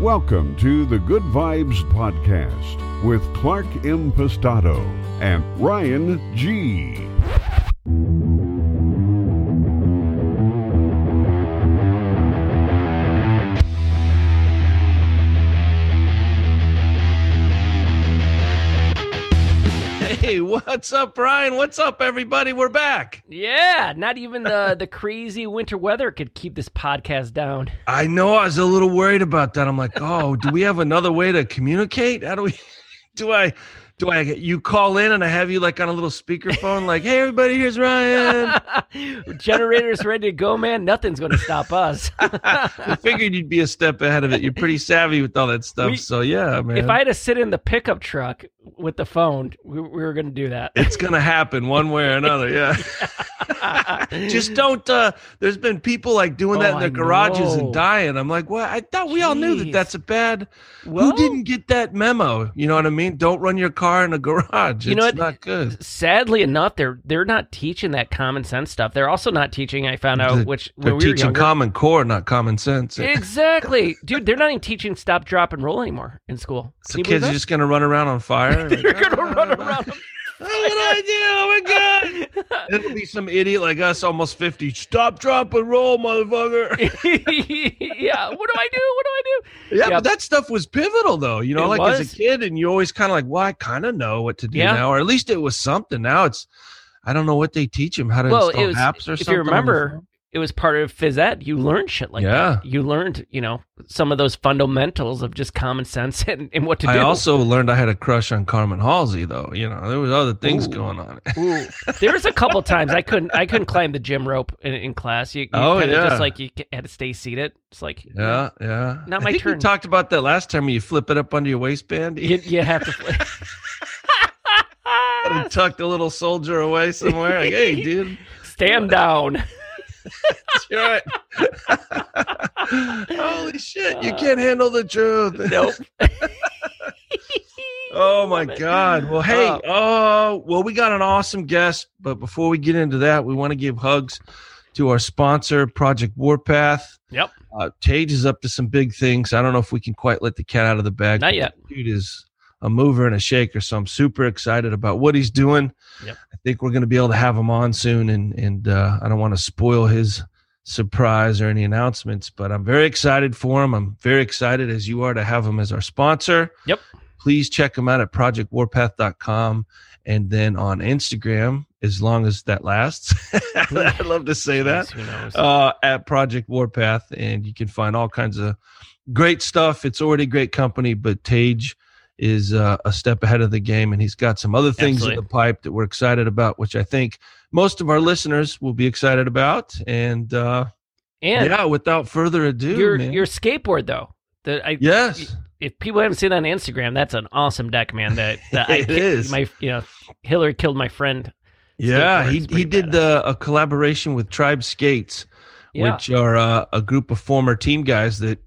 Welcome to the Good Vibes Podcast with Clark Impostato and Ryan G. Hey, what's up, Ryan? What's up, everybody? We're back. Yeah, not even the crazy winter weather could keep this podcast down. I know. I was a little worried about that. I'm like, oh, do we have another way to communicate? How do we? Do I? You call in and I have you like on a little speakerphone, like, hey, everybody, here's Ryan. Generator's ready to go, man. Nothing's going to stop us. I figured you'd be a step ahead of it. You're pretty savvy with all that stuff. So yeah, man. If I had to sit in the pickup truck with the phone, we were going to do that. It's going to happen one way or another. Yeah. Just don't, there's been people like doing that in their garages and dying. I'm like, well, I thought we all knew that that's a bad, who didn't get that memo? You know what I mean? Don't run your car in a garage. You know, it's not good. Sadly enough, they're not teaching that common sense stuff. They're also not teaching, I found out, which when we were teaching younger, Common Core, not common sense. Exactly. Dude, they're not even teaching stop, drop, and roll anymore in school. So kids are just going to run around on fire. They're going to run around. What do I do? Oh, my God. It'll be some idiot like us, almost 50. Stop, drop, and roll, motherfucker. Yeah. What do I do? Yeah, but that stuff was pivotal, though. You know, as a kid, and you always kind of like, well, I kind of know what to do now, or at least it was something. Now it's, I don't know what they teach them, how to install apps or something. If you remember, it was part of phys ed. You learned shit like that. You learned, some of those fundamentals of just common sense and what to do. I also learned I had a crush on Carmen Halsey, though. There was other things going on. There was a couple times I couldn't climb the gym rope in class. You had to stay seated. It's like, not my turn. You talked about that last time. You flip it up under your waistband. You have to flip. Tuck the little soldier away somewhere. Like, hey, dude, stand down. You're right. Holy shit, you can't handle the truth. Nope. Oh my God. Well, hey, we got an awesome guest, but before we get into that, we want to give hugs to our sponsor, Project Warpath. Yep. Tage is up to some big things. I don't know if we can quite let the cat out of the bag. Not yet. Dude is a mover and a shaker, so I'm super excited about what he's doing. Yep. I think we're going to be able to have him on soon, and I don't want to spoil his surprise or any announcements, but I'm very excited for him. I'm very excited, as you are, to have him as our sponsor. Yep. Please check him out at projectwarpath.com, and then on Instagram, as long as that lasts. I'd love to say that. Who knows? At Project Warpath, and you can find all kinds of great stuff. It's already a great company, but Tage is a step ahead of the game, and he's got some other things in the pipe that we're excited about, which I think most of our listeners will be excited about. And without further ado, your skateboard though. If people haven't seen that on Instagram, that's an awesome deck, man. It is. Hitler killed my friend. Yeah, he did a collaboration with Tribe Skates, which are a group of former team guys that,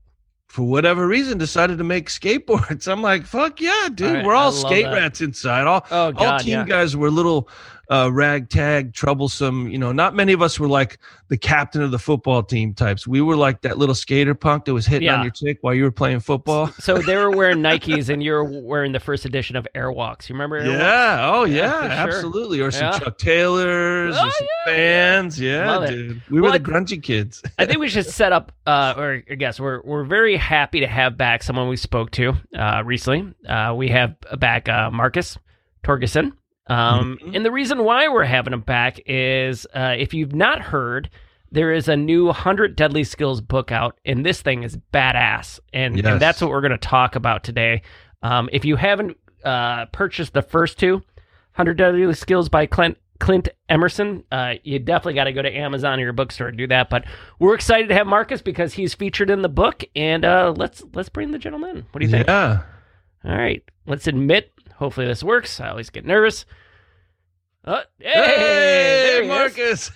for whatever reason, decided to make skateboards. I'm like, fuck yeah, dude. All right, we're all skate rats inside. All team guys were little ragtag, troublesome. Not many of us were like the captain of the football team types. We were like that little skater punk that was hitting on your chick while you were playing football. So they were wearing Nikes and you were wearing the first edition of Airwalks. You remember Airwalks? Yeah. Oh, yeah. Absolutely. Sure. Or some Chuck Taylors or some fans. Yeah, dude. We were the grungy kids. I think we should set up, we're very happy to have back someone we spoke to recently. We have back Marcus Torgerson. And the reason why we're having him back is if you've not heard, there is a new 100 Deadly Skills book out, and this thing is badass. And that's what we're going to talk about today. If you haven't purchased the first two, 100 Deadly Skills by Clint Emerson, you definitely got to go to Amazon or your bookstore and do that. But we're excited to have Marcus because he's featured in the book, and let's bring the gentleman in. What do you think? Yeah. All right. Let's admit. Hopefully this works. I always get nervous. Hey Marcus!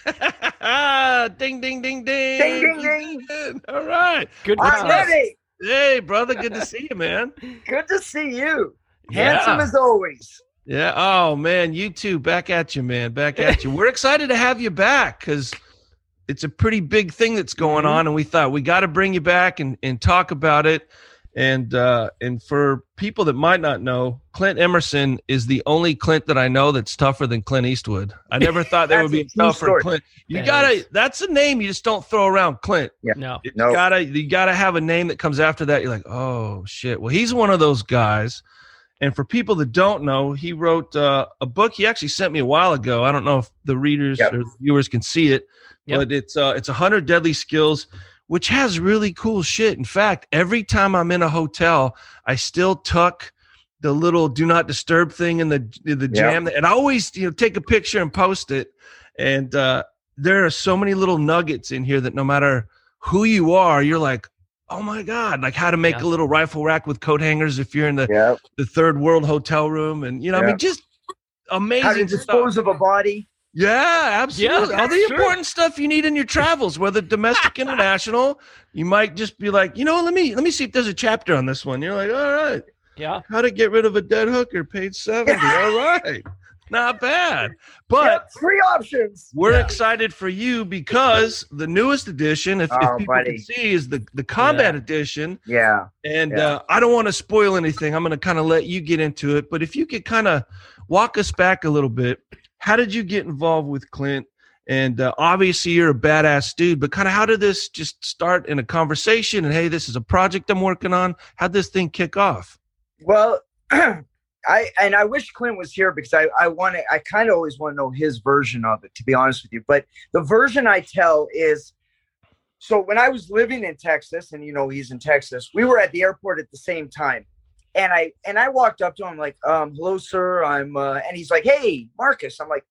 Ding, ding, ding, ding, ding, ding, ding. All right, good. I'm ready. Hey, brother, good to see you, man. Good to see you. Handsome as always. Yeah. Oh man, you too. Back at you, man. Back at you. We're excited to have you back because it's a pretty big thing that's going on, and we thought we got to bring you back and talk about it. And for people that might not know, Clint Emerson is the only Clint that I know that's tougher than Clint Eastwood. I never thought there would be a tougher story. Clint. That's a name you just don't throw around, Clint. Yeah. No. You gotta have a name that comes after that. You're like, oh shit. Well, he's one of those guys. And for people that don't know, he wrote a book he actually sent me a while ago. I don't know if the readers or the viewers can see it, but it's 100 Deadly Skills, which has really cool shit. In fact, every time I'm in a hotel, I still tuck the little do not disturb thing in the jam. And I always take a picture and post it. And there are so many little nuggets in here that no matter who you are, you're like, oh my God, like how to make a little rifle rack with coat hangers if you're in the third world hotel room. And, I mean, just amazing stuff. How to dispose of a body. Yeah, absolutely. All the important stuff you need in your travels, whether domestic, international, you might just be like, let me see if there's a chapter on this one. You're like, all right. Yeah. How to get rid of a dead hooker, page 70. All right. Not bad. But three options. We're excited for you because the newest edition, if people can see, is the combat edition. Yeah. And I don't want to spoil anything. I'm going to kind of let you get into it. But if you could kind of walk us back a little bit. How did you get involved with Clint? And obviously you're a badass dude, but kind of how did this just start in a conversation? And, hey, this is a project I'm working on. How'd this thing kick off? Well, I wish Clint was here because I kind of always want to know his version of it, to be honest with you. But the version I tell is, so when I was living in Texas, and he's in Texas, we were at the airport at the same time. And I walked up to him like, hello, sir. And he's like, hey, Marcus. I'm like,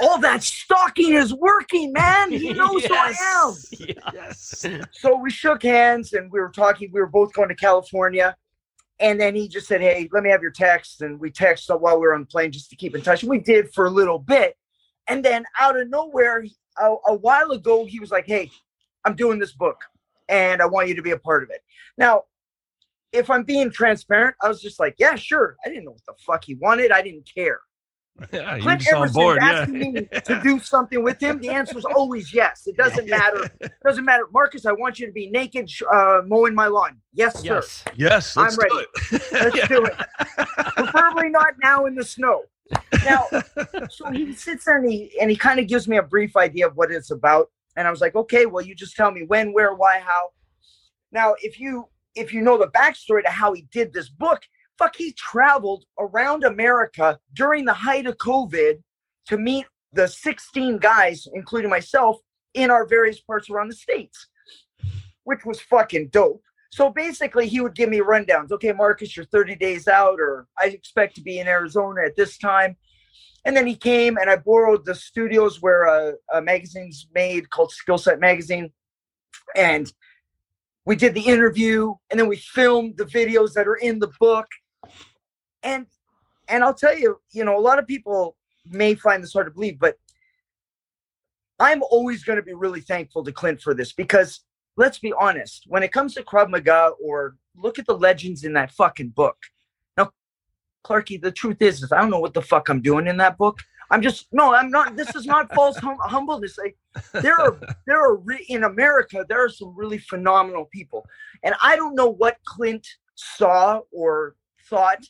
all that stalking is working, man. He knows who I am. Yes. So we shook hands and we were talking. We were both going to California. And then he just said, hey, let me have your text. And we texted while we were on the plane just to keep in touch. And we did for a little bit. And then out of nowhere, a while ago, he was like, hey, I'm doing this book and I want you to be a part of it. Now, if I'm being transparent, I was just like, yeah, sure. I didn't know what the fuck he wanted. I didn't care. Yeah, Clint Emerson asking me to do something with him, the answer is always yes. It doesn't matter. It doesn't matter. Marcus, I want you to be naked mowing my lawn. Yes, sir. Yes, I'm ready. Let's do it. Preferably not now in the snow. Now, so he sits there and he kind of gives me a brief idea of what it's about. And I was like, okay, well, you just tell me when, where, why, how. Now, if you know the backstory to how he did this book, fuck, he traveled around America during the height of COVID to meet the 16 guys, including myself, in our various parts around the states, which was fucking dope. So basically, he would give me rundowns. Okay, Marcus, you're 30 days out, or I expect to be in Arizona at this time. And then he came, and I borrowed the studios where a magazine's made called Skillset Magazine, and we did the interview, and then we filmed the videos that are in the book. And I'll tell you, a lot of people may find this hard to believe, but I'm always going to be really thankful to Clint for this because, let's be honest, when it comes to Krav Maga or look at the legends in that fucking book. Now, Clarky, the truth is I don't know what the fuck I'm doing in that book. I'm not, this is not false humbleness. Like, in America, there are some really phenomenal people. And I don't know what Clint saw or thought,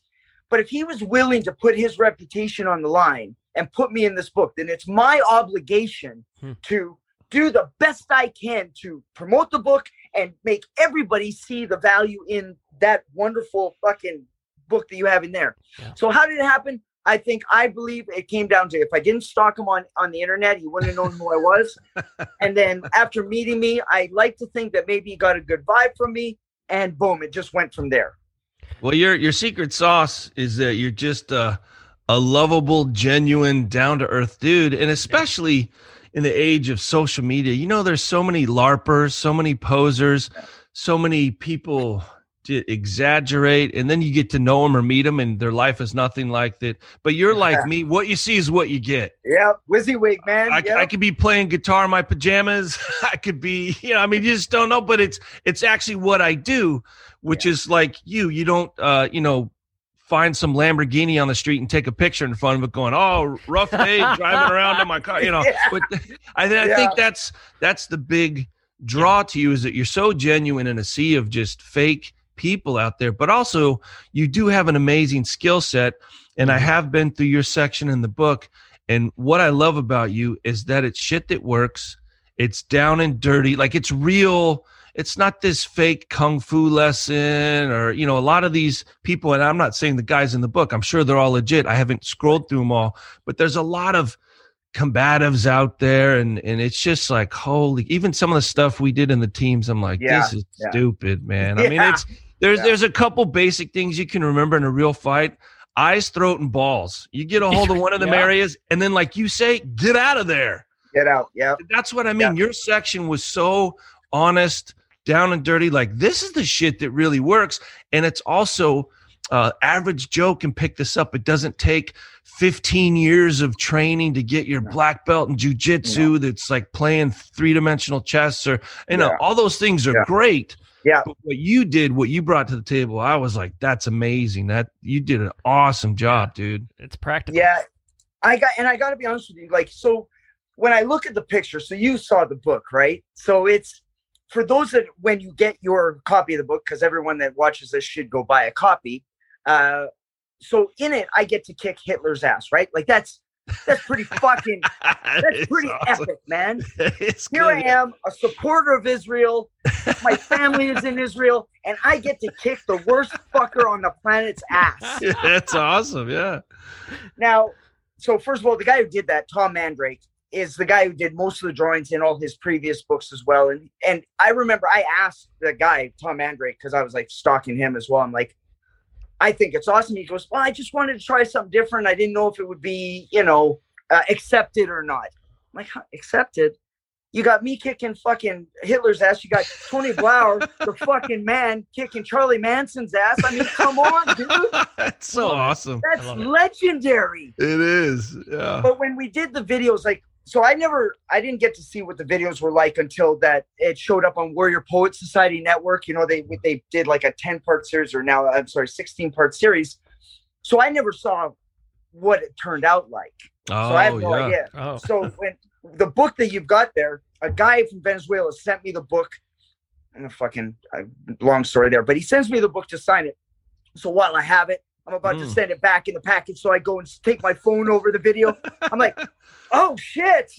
but if he was willing to put his reputation on the line and put me in this book, then it's my obligation to do the best I can to promote the book and make everybody see the value in that wonderful fucking book that you have in there. Yeah. So how did it happen? I believe it came down to if I didn't stalk him on the internet, he wouldn't have known who I was. And then after meeting me, I like to think that maybe he got a good vibe from me, and boom, it just went from there. Well, your secret sauce is that you're just a lovable, genuine, down-to-earth dude, and especially in the age of social media. There's so many LARPers, so many posers, so many people to exaggerate, and then you get to know them or meet them and their life is nothing like that. But you're like me. What you see is what you get. Yeah. WYSIWYG, man. I could be playing guitar in my pajamas. I could be, you just don't know, but it's actually what I do, which is like you don't, find some Lamborghini on the street and take a picture in front of it going, oh, rough day driving around in my car, but I think that's the big draw to you is that you're so genuine in a sea of just fake people out there, but also you do have an amazing skill set. And I have been through your section in the book. And what I love about you is that it's shit that works. It's down and dirty. Like, it's real. It's not this fake kung fu lesson or, you know, a lot of these people. And I'm not saying the guys in the book, I'm sure they're all legit. I haven't scrolled through them all, but there's a lot of combatives out there. And it's just like, holy, even some of the stuff we did in the teams. I'm like, this is stupid, man. I mean, there's a couple basic things you can remember in a real fight. Eyes, throat, and balls. You get a hold of one of them areas, and then, like you say, get out of there. Get out, yeah. That's what I mean. Yeah. Your section was so honest, down and dirty. Like, this is the shit that really works. And it's also average Joe can pick this up. It doesn't take 15 years of training to get your black belt in jujitsu that's like playing three-dimensional chess or, you know, all those things are great. Yeah. But what you did, what you brought to the table, I was like, that's amazing. That you did an awesome job, dude. It's practical. Yeah. I got to be honest with you. Like, so when I look at the picture, so you saw the book, right? So it's for those that when you get your copy of the book, because everyone that watches this should go buy a copy. So in it, I get to kick Hitler's ass, right? Like that's pretty fucking, that's pretty awesome. Epic, man. Here I am, a supporter of Israel. My family is in Israel, and I get to kick the worst fucker on the planet's ass. That's awesome, yeah. Now, so first of all, the guy who did that, Tom Mandrake, is the guy who did most of the drawings in all his previous books as well. And I remember I asked the guy, Tom Mandrake, because I was like stalking him as well. I'm like, I think it's awesome. He goes, well, I just wanted to try something different. I didn't know if it would be, you know, accepted or not. I'm like, accepted? You got me kicking fucking Hitler's ass. You got Tony Blauer, the fucking man, kicking Charlie Manson's ass. I mean, come on, dude. That's so awesome. That's legendary. It is. Yeah. But when we did the videos, like, so I didn't get to see what the videos were like until that it showed up on Warrior Poet Society Network. You know, they did like a 10-part series, or now I'm sorry, 16-part series. So I never saw what it turned out like. Oh, so I have no idea. Oh. So when the book that you've got there, a guy from Venezuela sent me the book, and a fucking long story there, but he sends me the book to sign it. So while I have it, I'm about to send it back in the package. So I go and take my phone over the video. I'm like, oh shit,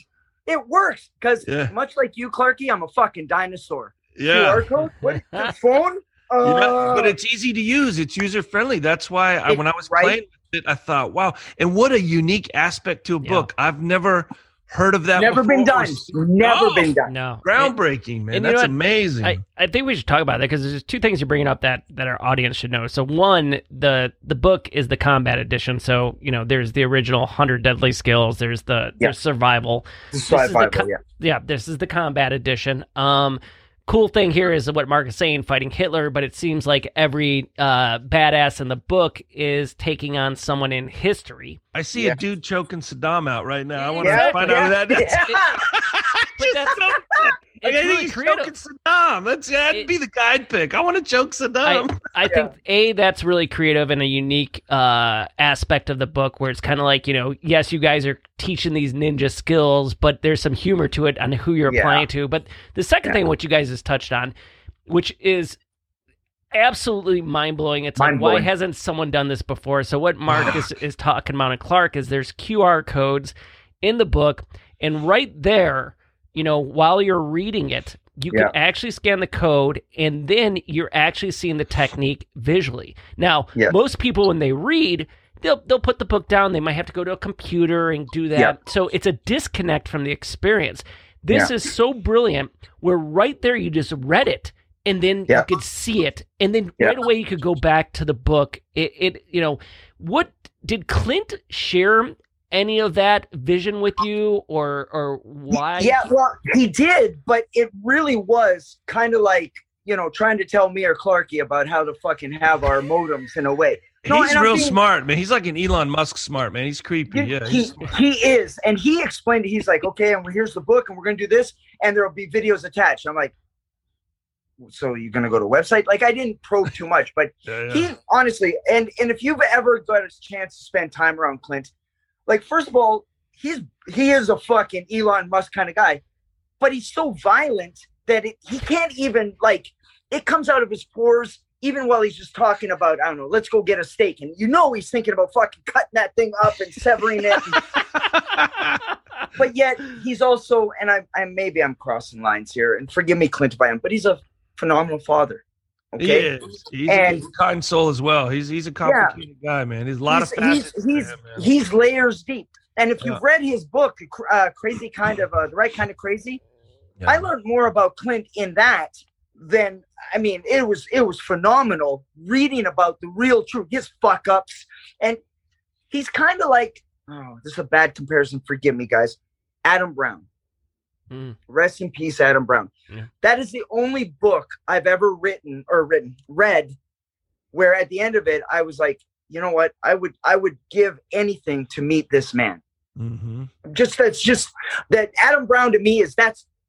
it works. Because much like you, Clarky, I'm a fucking dinosaur. Yeah. QR code? What? The phone? You know, but it's easy to use. It's user friendly. That's why when I was playing with it, I thought, wow. And what a unique aspect to a book. I've never heard of that. Never before. Been done. Never been done. No. Groundbreaking, man. That's amazing. I think we should talk about that because there's two things you're bringing up that our audience should know. So one, the book is the combat edition. So, you know, there's the original 100 Deadly Skills. There's there's survival. This is the combat edition. Cool thing here is what Mark is saying, fighting Hitler, but it seems like every badass in the book is taking on someone in history. I see a dude choking Saddam out right now. I want to find out who that is. He's choking Saddam. That'd be the guide pick. I want to choke Saddam. I think, that's really creative and a unique aspect of the book where it's kind of like, you know, yes, you guys are teaching these ninja skills, but there's some humor to it on who you're applying to. But the second thing, what you guys has touched on, which is absolutely mind-blowing. It's mind-blowing. Like, why hasn't someone done this before? So what Mark is talking about in Clark is there's QR codes in the book, and right there, you know, while you're reading it, you can actually scan the code, and then you're actually seeing the technique visually. Now, most people, when they read, they'll put the book down. They might have to go to a computer and do that. Yeah. So it's a disconnect from the experience. This is so brilliant where right there you just read it and then you could see it. And then right away you could go back to the book. You know, what did Clint share any of that vision with you or why? Yeah, well, he did, but it really was kind of like, you know, trying to tell me or Clarky about how to fucking have our modems in a way. No, he's real smart, man. He's like an Elon Musk smart, man. He's creepy. He is. And he explained, he's like, okay, and here's the book, and we're going to do this, and there'll be videos attached. I'm like, so you're going to go to a website? Like, I didn't probe too much, but he honestly, and if you've ever got a chance to spend time around Clint, like, first of all, he is a fucking Elon Musk kind of guy, but he's so violent that he can't even, like, it comes out of his pores. even while he's just talking about, I don't know, let's go get a steak. And you know he's thinking about fucking cutting that thing up and severing it. But yet he's also, and I maybe I'm crossing lines here, and forgive me, Clint, if I am, but he's a phenomenal father. Okay? He is. He's a kind soul as well. He's a complicated guy, man. There's a lot of facets. He's layers deep. And if you've read his book, Crazy Kind of, The Right Kind of Crazy, I learned more about Clint in that than, I mean, it was phenomenal reading about the real truth, his fuck ups. And he's kind of like, oh, this is a bad comparison. Forgive me, guys. Adam Brown. Mm. Rest in peace, Adam Brown. Yeah. That is the only book I've ever read where at the end of it, I was like, you know what? I would give anything to meet this man. Mm-hmm. That's Adam Brown to me is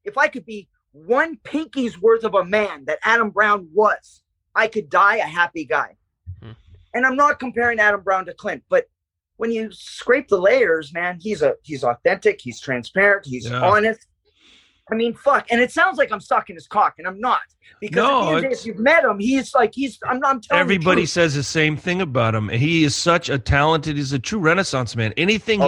if I could be one pinky's worth of a man that Adam Brown was, I could die a happy guy. Mm-hmm. And I'm not comparing Adam Brown to Clint, but when you scrape the layers, man, he's authentic, he's transparent, he's honest. I mean, fuck. And it sounds like I'm sucking his cock, and I'm not. Because if you've met him, he's like, I'm telling you. Everybody says the same thing about him. He is such a talented, he's a true Renaissance man. Anything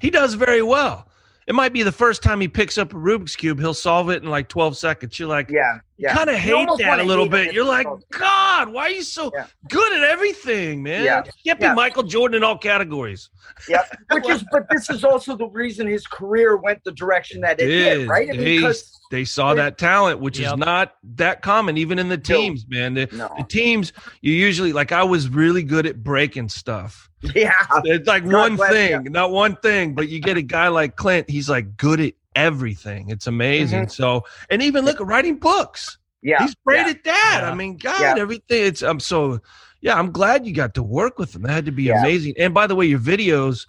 he does very well. It might be the first time he picks up a Rubik's Cube, he'll solve it in like 12 seconds. You're like, you kind of hate that a little bit. You're like, God, why are you so good at everything, man? Yeah. You can't be Michael Jordan in all categories. Yeah, but this is also the reason his career went the direction that it did, right? Because they saw that talent, which is not that common, even in the teams, man. The teams, you usually, like, I was really good at breaking stuff. Yeah. It's like not one thing, but you get a guy like Clint, he's like good at everything. It's amazing. Mm-hmm. So, and even look at writing books. Yeah. He's great at that. Yeah. I mean, God, everything. I'm glad you got to work with him. That had to be amazing. And by the way, your videos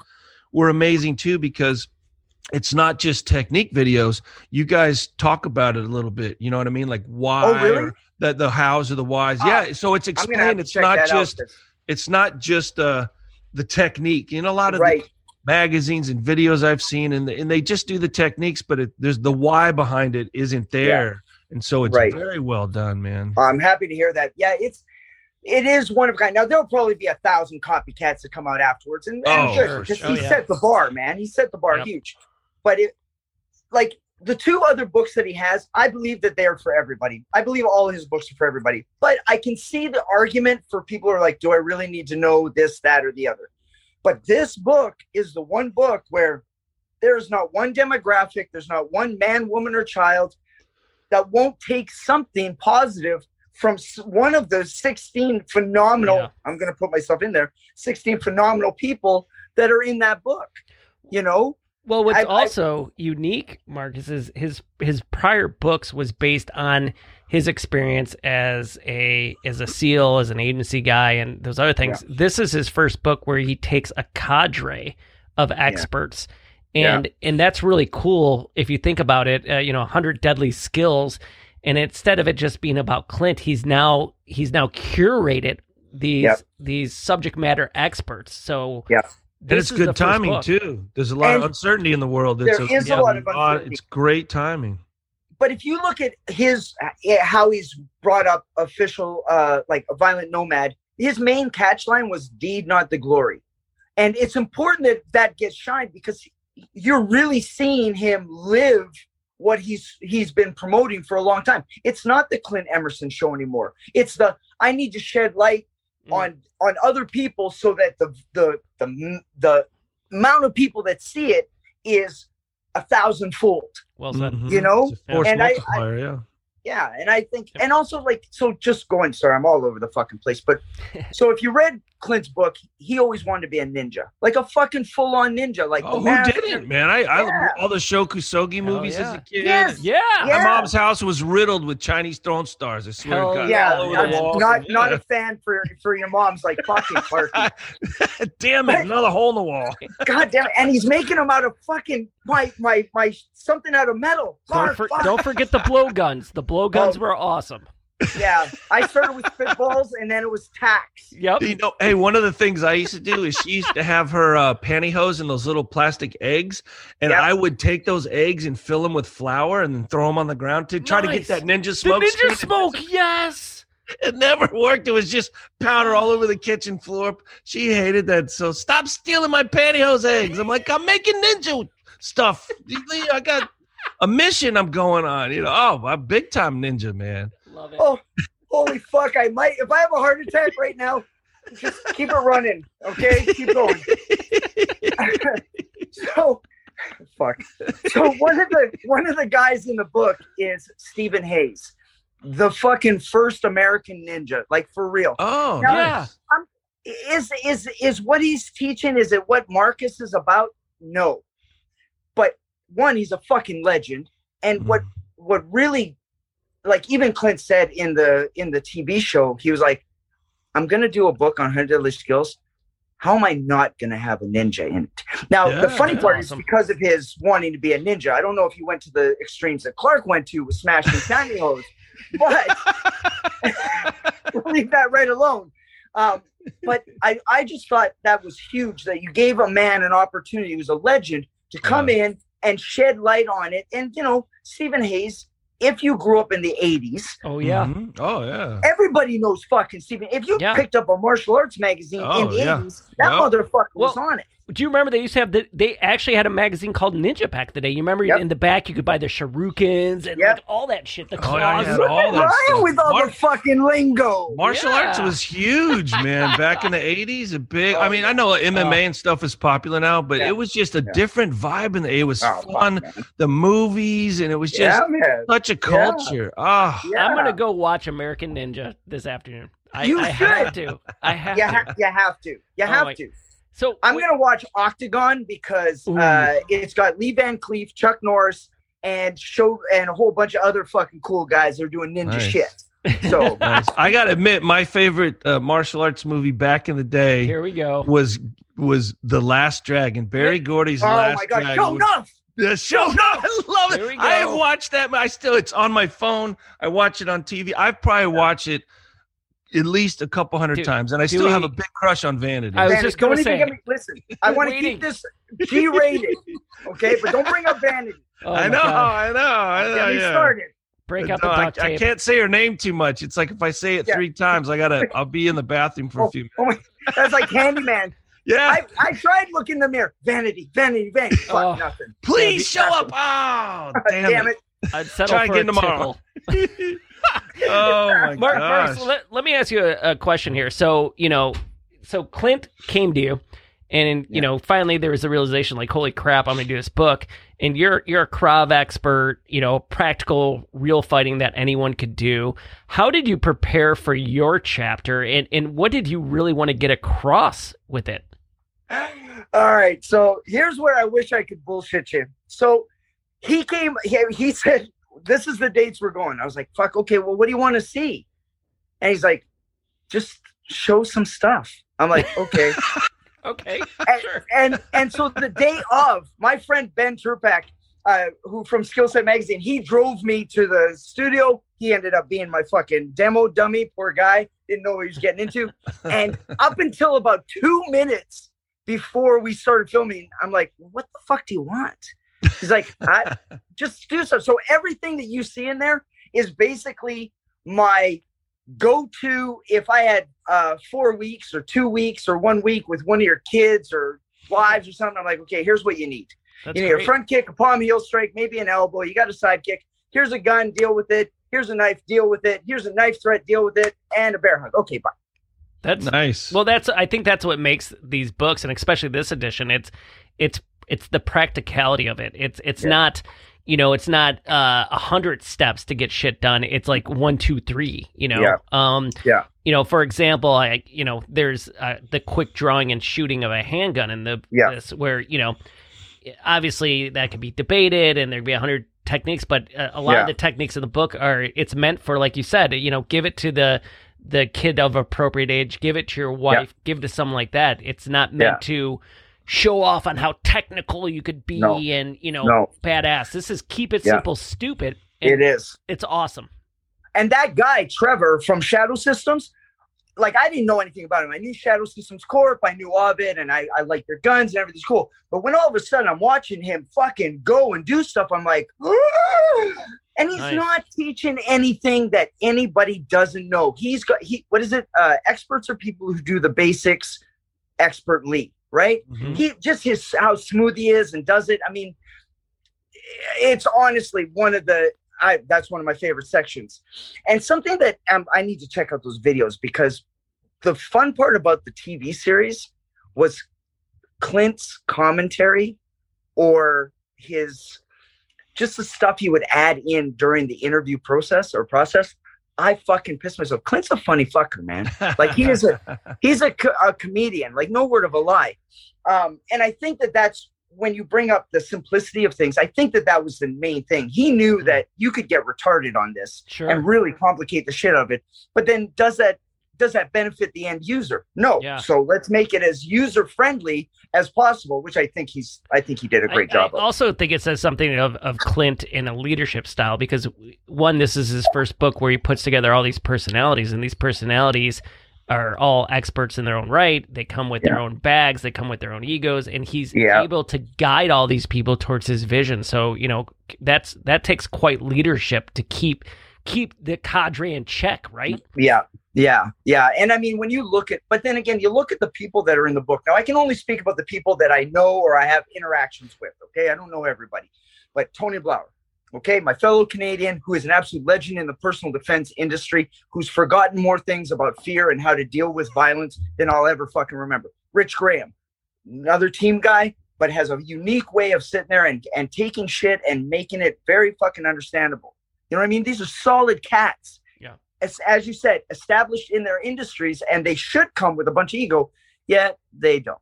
were amazing too, because it's not just technique videos. You guys talk about it a little bit. You know what I mean? Like why or the hows or the whys. So it's explained. It's not just the technique. You know, a lot of the magazines and videos I've seen, and they just do the techniques, but there's the why behind it isn't there, and so it's very well done, man. I'm happy to hear that. Yeah, it is one of a kind. Now there'll probably be 1,000 copycats that come out afterwards, and he set the bar, man. He set the bar huge. But the two other books that he has, I believe that they are for everybody. I believe all his books are for everybody. But I can see the argument for people who are like, do I really need to know this, that, or the other? But this book is the one book where there's not one demographic, there's not one man, woman, or child that won't take something positive from one of those 16 phenomenal, I'm going to put myself in there, 16 phenomenal people that are in that book, you know? Well, what's also unique, Marcus, is his prior books was based on his experience as a SEAL, as an agency guy, and those other things. Yeah. This is his first book where he takes a cadre of experts, and that's really cool if you think about it. 100 Deadly Skills, and instead of it just being about Clint, he's now curated these subject matter experts. So It's good timing too. There's a lot of uncertainty in the world. There is a lot of uncertainty. It's great timing. But if you look at how he's brought up official, like a violent nomad, his main catch line was deed, not the glory. And it's important that gets shined because you're really seeing him live what he's been promoting for a long time. It's not the Clint Emerson show anymore. It's the, I need to shed light on other people so that the amount of people that see it is 1,000-fold. Well said. You know, and I think, and also like, so just going, sorry, I'm all over the fucking place, but so if you read Clint's book, he always wanted to be a ninja, like a fucking full-on ninja. Like, who didn't, man? I all the Shokusogi movies as a kid. Yes. My mom's house was riddled with Chinese throne stars. I swear to God. Yeah, not a fan for your mom's like fucking party. Damn it, another hole in the wall. God damn it, and he's making them out of fucking my something out of metal. Don't forget the blowguns. The blowguns were awesome. Yeah, I started with spitballs, and then it was tacks. Yep. You know, hey, one of the things I used to do is she used to have her pantyhose and those little plastic eggs, and I would take those eggs and fill them with flour and then throw them on the ground to try to get that ninja smoke. The ninja smoke, yes. It never worked. It was just powder all over the kitchen floor. She hated that. So stop stealing my pantyhose eggs. I'm like, I'm making ninja stuff. I got a mission I'm going on. You know, oh, I'm big time ninja, man. Love it. Oh, holy fuck. I might, if I have a heart attack right now, just keep it running. Okay. Keep going. So, fuck. So one of the guys in the book is Stephen Hayes, the fucking first American ninja, like for real. Oh, now, yeah. Is what he's teaching, is it what Marcus is about? No. But one, he's a fucking legend. And what really, like even Clint said in the TV show, he was like, I'm going to do a book on 100 Deadly Skills. How am I not going to have a ninja in it? Now, the funny part is because of his wanting to be a ninja, I don't know if he went to the extremes that Clark went to with smashing pantyhose, but we'll leave that right alone. But I just thought that was huge that you gave a man an opportunity who's a legend to come in and shed light on it. And, you know, Stephen Hayes, if you grew up in the 80s. Oh, yeah. Mm-hmm. Oh, yeah. Everybody knows fucking Stephen. If you picked up a martial arts magazine in the 80s, that motherfucker was on it. Do you remember they used to have they actually had a magazine called Ninja back in the day? You remember in the back you could buy the shurikens and like all that shit. The claws. Oh, all that stuff. With all the fucking lingo. Martial arts was huge, man. Back in the 80s, a big. I mean, I know MMA and stuff is popular now, but it was just a different vibe in the. It was fun. Man. The movies, and it was just such a culture. Yeah. Oh. Yeah. I'm gonna go watch American Ninja this afternoon. You have to. So I'm going to watch Octagon because it's got Lee Van Cleef, Chuck Norris, and a whole bunch of other fucking cool guys that are doing ninja shit. So I got to admit, my favorite martial arts movie back in the day. Here we go. Was The Last Dragon? Barry Gordy's Last Dragon. Oh my god! Show enough. Show enough. I love it. Here we go. I have watched that. It's on my phone. I watch it on TV. I've probably watched it at least a couple hundred times, and I still have a big crush on Vanity. I was just going to say, listen, I want to keep this G-rated, okay? But don't bring up Vanity. Oh, I know. Get me started. Break out the duct tape. I can't say her name too much. It's like if I say it three times, I'll be in the bathroom for a few minutes. Oh, that's like Candyman. Yeah, I tried looking in the mirror. Vanity. Fuck, nothing. Please show up. Oh, damn it. I'd settle for again tomorrow. Oh my gosh. Marcus, let me ask you a question here. So, you know, Clint came to you and you know, finally there was a realization like, holy crap, I'm going to do this book. And you're a Krav expert, you know, practical real fighting that anyone could do. How did you prepare for your chapter and what did you really want to get across with it? All right. So, here's where I wish I could bullshit you. So, he said, this is the dates we're going. I was like, fuck, okay, well, what do you want to see? And he's like, just show some stuff. I'm like, okay. Okay. Sure. And so the day of, my friend Ben Turpak, who from Skillset Magazine, he drove me to the studio. He ended up being my fucking demo dummy, poor guy. Didn't know what he was getting into. And up until about 2 minutes before we started filming, I'm like, what the fuck do you want? He's like, I just do so. So everything that you see in there is basically my go-to if I had 4 weeks or 2 weeks or 1 week with one of your kids or wives or something. I'm like, okay, here's what you need. That's great. A front kick, a palm heel strike, maybe an elbow. You got a side kick. Here's a gun, deal with it. Here's a knife, deal with it. Here's a knife threat, deal with it. And a bear hug. Okay, bye. That's nice. Well, I think that's what makes these books, and especially this edition, it's the practicality of it. It's not, you know, it's not 100 steps to get shit done. It's like 1, 2, 3, you know? Yeah. You know, for example, there's the quick drawing and shooting of a handgun in this where, you know, obviously that can be debated and there'd be 100 techniques, but a lot of the techniques in the book it's meant for, like you said, you know, give it to the kid of appropriate age, give it to your wife, give it to someone like that. It's not meant to show off on how technical you could be and, you know, badass. This is keep it simple, stupid. It is. It's awesome. And that guy, Trevor from Shadow Systems, like I didn't know anything about him. I knew Shadow Systems Corp. I knew of it. And I like their guns and everything's cool. But when all of a sudden I'm watching him fucking go and do stuff, I'm like, And he's not teaching anything that anybody doesn't know. He's got, what is it? Experts are people who do the basics expertly, right? Mm-hmm. He just how smooth he is and does it. I mean, it's honestly one of the, that's one of my favorite sections. And something that I need to check out those videos, because the fun part about the TV series was Clint's commentary, or his, just the stuff he would add in during the interview process. I fucking pissed myself. Clint's a funny fucker, man. Like, he is a comedian, like no word of a lie. And I think that's when you bring up the simplicity of things, I think that was the main thing. He knew that you could get retarded on this and really complicate the shit of it. But then does that benefit the end user? No. Yeah. So let's make it as user friendly as possible, which I think he did a great job of. I also think it says something of Clint in a leadership style, because one, this is his first book where he puts together all these personalities, and these personalities are all experts in their own right. They come with their own bags, they come with their own egos, and he's able to guide all these people towards his vision. So, you know, that takes quite leadership to keep the cadre in check, right? Yeah. Yeah. Yeah. And I mean, when you look at, but then again, you look at the people that are in the book. Now, I can only speak about the people that I know or I have interactions with. Okay. I don't know everybody, but Tony Blauer. Okay. My fellow Canadian, who is an absolute legend in the personal defense industry, who's forgotten more things about fear and how to deal with violence than I'll ever fucking remember. Rich Graham, another team guy, but has a unique way of sitting there and taking shit and making it very fucking understandable. You know what I mean? These are solid cats. As you said, established in their industries, and they should come with a bunch of ego, yet they don't.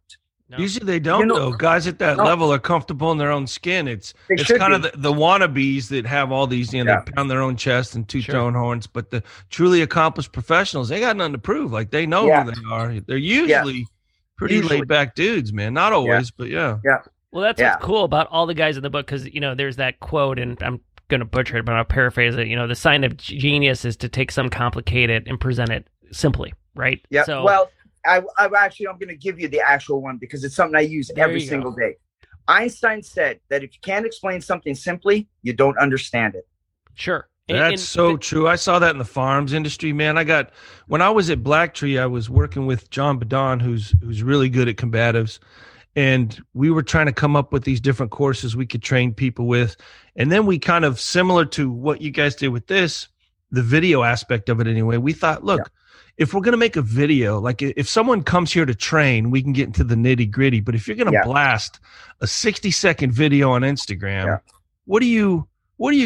No. Usually they don't, though. Guys at that level are comfortable in their own skin. It's kind of the wannabes that have all these, you know, they pound their own chest and two-tone horns, but the truly accomplished professionals, they got nothing to prove. Like, they know who they are. They're usually pretty laid-back dudes, man. Not always, but Yeah. Well, that's what's cool about all the guys in the book, because, you know, there's that quote, and I'm going to butcher it, but I'll paraphrase it. You know, the sign of genius is to take some complicated and present it simply, right? Yeah. So, well, I'm going to give you the actual one, because it's something I use every single day. Einstein said that if you can't explain something simply, you don't understand it. Sure. That's so true. I saw that in the farms industry, man. When I was at Black Tree, I was working with John Badon, who's really good at combatives. And we were trying to come up with these different courses we could train people with. And then we kind of, similar to what you guys did with this, the video aspect of it anyway, we thought, look, if we're going to make a video, like if someone comes here to train, we can get into the nitty gritty. But if you're going to blast a 60-second video on Instagram, what do you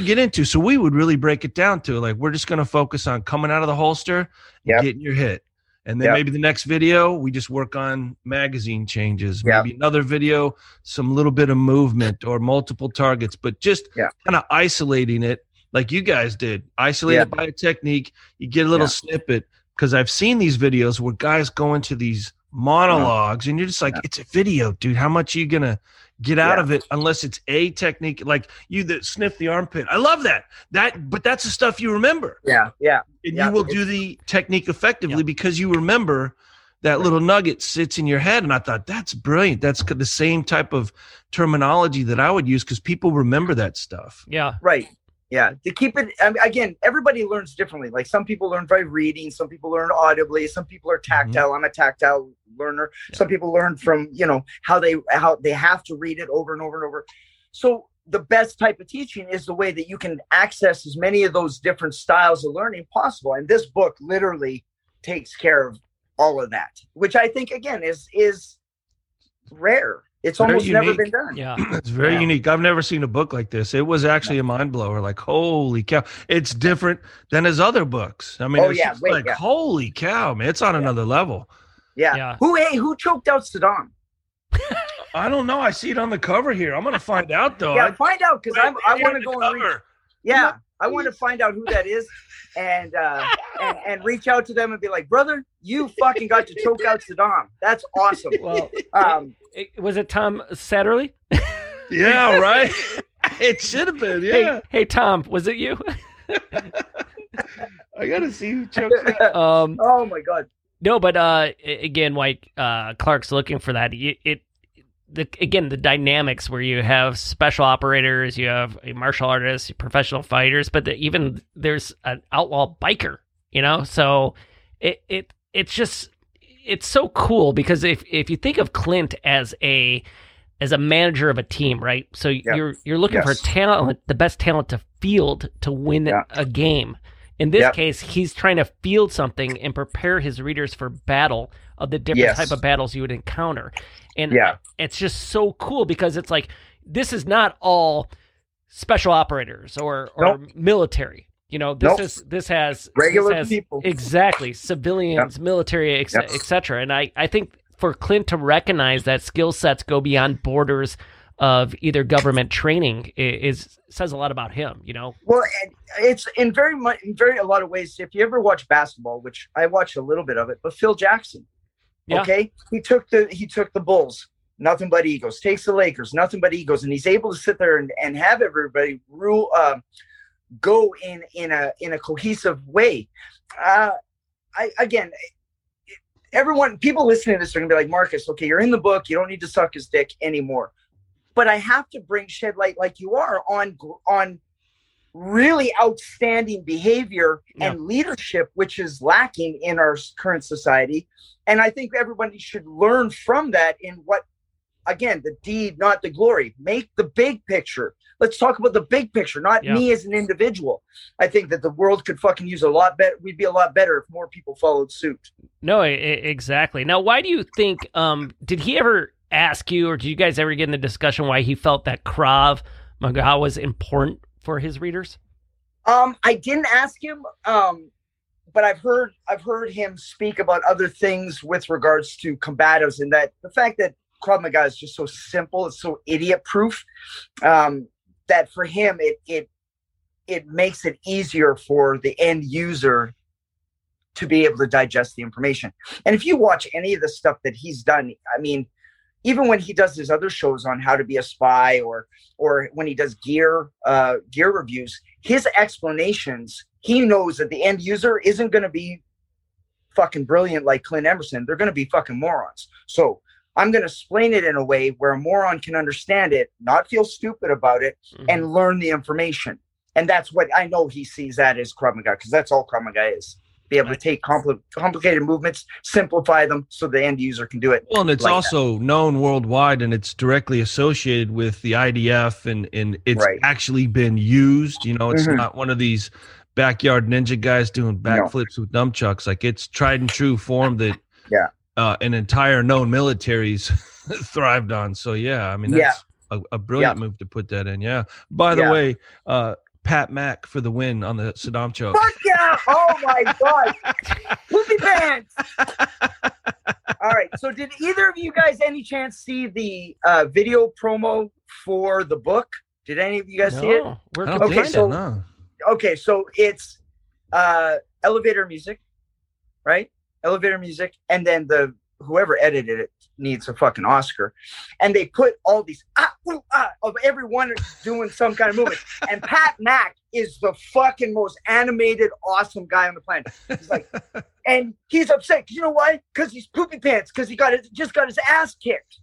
get into? So we would really break it down to, like, we're just going to focus on coming out of the holster and getting your hit. And then maybe the next video, we just work on magazine changes. Maybe another video, some little bit of movement or multiple targets, but just kind of isolating it like you guys did. Isolate it by a technique. You get a little snippet, because I've seen these videos where guys go into these monologues and you're just like, it's a video, dude. How much are you going to get out of it unless it's a technique? Like you that sniff the armpit. I love that, but that's the stuff you remember. Yeah. And you will do the technique effectively because you remember that little nugget sits in your head. And I thought, that's brilliant. That's the same type of terminology that I would use, because people remember that stuff. Yeah. Right. Yeah. To keep it, I mean, again, everybody learns differently. Like, some people learn by reading, some people learn audibly, some people are tactile. Mm-hmm. I'm a tactile learner. Yeah. Some people learn from, you know, how they have to read it over and over and over. So the best type of teaching is the way that you can access as many of those different styles of learning possible. And this book literally takes care of all of that, which I think, again, is rare. It's almost never been done. Yeah, it's very unique. I've never seen a book like this. It was actually a mind blower. Like, holy cow. It's different than his other books. I mean, holy cow, man. It's on another level. Yeah. Who choked out Saddam? I don't know. I see it on the cover here. I'm going to find out, though. Yeah, find out, because I want to go and read. Yeah, I want to find out who that is and reach out to them and be like, brother, you fucking got to choke out Saddam. That's awesome. Well, was it Tom Satterley? Yeah, right? It should have been, yeah. Hey, Tom, was it you? I got to see who choked out. Oh, my God. No, but again, Clark's looking for that. It the dynamics where you have special operators, you have martial artists, professional fighters, but even there's an outlaw biker, you know? So it's just, it's so cool because if you think of Clint as a manager of a team, right? So yeah. you're looking yes. for talent, the best talent to field to win yeah. a game. In this yep. case, he's trying to field something and prepare his readers for battle of the different yes. type of battles you would encounter. And yeah. it's just so cool because it's like, this is not all special operators or nope. military. You know, this nope. is this has regular this has, people. Exactly. Civilians, yep. military, yep. et cetera. And I think for Clint to recognize that skill sets go beyond borders of either government training says a lot about him, you know? Well, it's in a lot of ways, if you ever watch basketball, which I watched a little bit of it, but Phil Jackson, yeah. okay? He took the Bulls, nothing but egos, takes the Lakers, nothing but egos. And he's able to sit there and have everybody rule, go in a cohesive way. People listening to this are gonna be like, Marcus, okay, you're in the book. You don't need to suck his dick anymore. But I have to shed light, like you are, on really outstanding behavior yeah. and leadership, which is lacking in our current society. And I think everybody should learn from that in what, again, the deed, not the glory. Make the big picture. Let's talk about the big picture, not yeah. me as an individual. I think that the world could fucking use a lot better. We'd be a lot better if more people followed suit. No, exactly. Now, why do you think, did he ever ask you, or do you guys ever get in the discussion why he felt that Krav Maga was important for his readers? I didn't ask him, but I've heard him speak about other things with regards to combatives, and that the fact that Krav Maga is just so simple, it's so idiot proof, that for him it makes it easier for the end user to be able to digest the information. And if you watch any of the stuff that he's done, I mean, even when he does his other shows on how to be a spy or when he does gear reviews, his explanations, he knows that the end user isn't going to be fucking brilliant like Clint Emerson. They're going to be fucking morons. So I'm going to explain it in a way where a moron can understand it, not feel stupid about it, mm-hmm. and learn the information. And that's what I know he sees that as Krav Maga, because that's all Krav Maga is. Be able to take complicated movements, simplify them so the end user can do it. Well, and it's like also that. Known worldwide, and it's directly associated with the IDF, and it's right. actually been used. You know, it's mm-hmm. not one of these backyard ninja guys doing backflips no. with nunchucks. Like, it's tried and true form that yeah. An entire known military's thrived on. So, yeah, I mean, that's yeah. a brilliant yeah. move to put that in. Yeah. By the yeah. way, Pat Mack for the win on the Saddam choke. Fuck yeah! Oh my God! Poopy pants! All right, so did either of you guys any chance see the video promo for the book? Did any of you guys see it? We're okay, so it's elevator music, right? Elevator music, and then whoever edited it needs a fucking Oscar. And they put all these of everyone doing some kind of movement. And Pat Mack is the fucking most animated, awesome guy on the planet. He's like, and he's upset. You know why? Because he's poopy pants. Because he just got his ass kicked.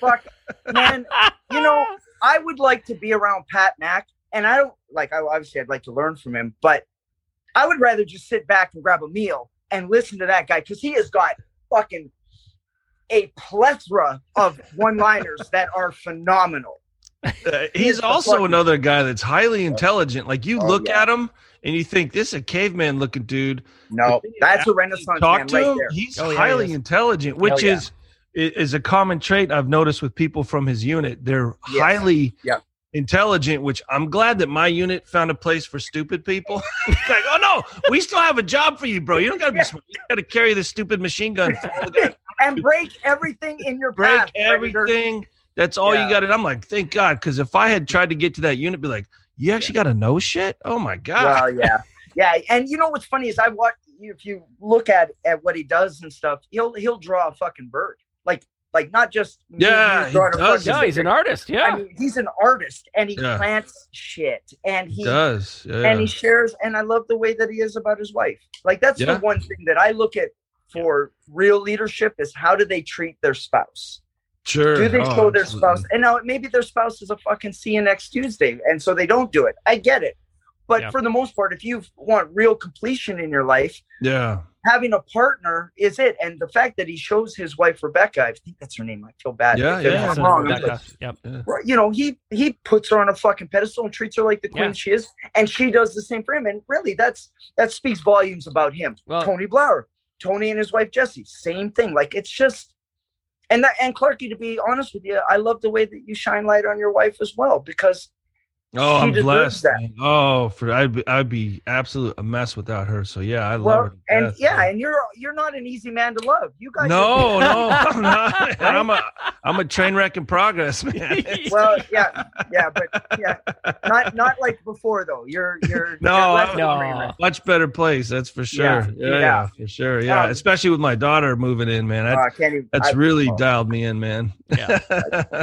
Fuck, man. You know, I would like to be around Pat Mack, and I don't like. I'd like to learn from him, but I would rather just sit back and grab a meal and listen to that guy because he has got fucking a plethora of one-liners that are phenomenal. He's also another guy that's highly intelligent. Like, you look yeah. at him and you think, this is a caveman looking dude. No, that's a Renaissance man right him, there. He's highly intelligent, which yeah. is a common trait I've noticed with people from his unit. They're yes. highly yeah. intelligent, which I'm glad that my unit found a place for stupid people. Like, oh no, we still have a job for you, bro. You don't gotta be yeah. smart. You gotta carry this stupid machine gun and break everything in your path. Break everything. That's all yeah. you got. And I'm like, thank God, because if I had tried to get to that unit, be like, you actually yeah. gotta know shit. Oh my God. Well, yeah, yeah. And you know what's funny is if you look at what he does and stuff, he'll draw a fucking bird. Like not just yeah, he's an artist. Yeah, I mean, he's an artist, and he yeah. plants shit, and he does, yeah. and he shares. And I love the way that he is about his wife. Like that's yeah. the one thing that I look at for real leadership is how do they treat their spouse? Sure. Do they show their spouse? And now maybe their spouse is a fucking see you next Tuesday, and so they don't do it. I get it. But for the most part, if you want real completion in your life, having a partner is it. And the fact that he shows his wife, Rebecca, I think that's her name. I feel bad. I'm wrong. But, you know, he puts her on a fucking pedestal and treats her like the queen she is. And she does the same for him. And really, that speaks volumes about him. Well, Tony Blauer, Tony and his wife, Jessie, same thing. Like, it's just. And Clarky, to be honest with you, I love the way that you shine light on your wife as well, because I'm blessed. That. Oh, I'd be absolute a mess without her. So yeah, I love her. And and you're not an easy man to love. You guys. No, I'm not. I'm a train wreck in progress, man. Not like before though. You're no, much better place. That's for sure. Yeah, for sure. Yeah, especially with my daughter moving in, man. That's really dialed me in, man. Yeah.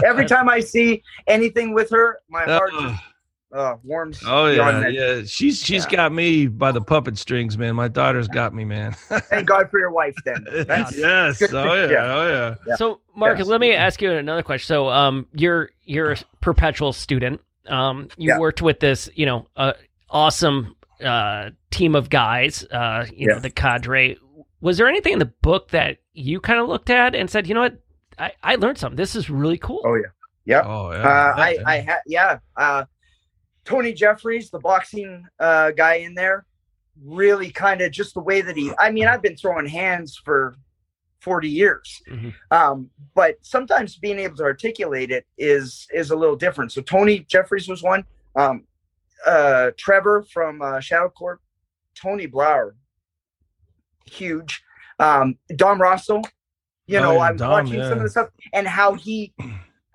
Every time I see anything with her, my heart just. Warms. Oh yeah, yeah. She's got me by the puppet strings, man. My daughter's got me, man. Thank God for your wife, then. Yes. Oh yeah. So, Marcus, let me ask you another question. So, you're a perpetual student. You worked with this, awesome team of guys. You know, the cadre. Was there anything in the book that you kind of looked at and said, you know what, I learned something. This is really cool. Oh yeah. Yep. Oh yeah. Tony Jeffries, the boxing guy in there, really kind of just the way that I've been throwing hands for 40 years. Mm-hmm. But sometimes being able to articulate it is a little different. So Tony Jeffries was one, Trevor from Shadow Corp, Tony Blauer, huge, Dom Rosso, I'm watching some of the stuff and how he,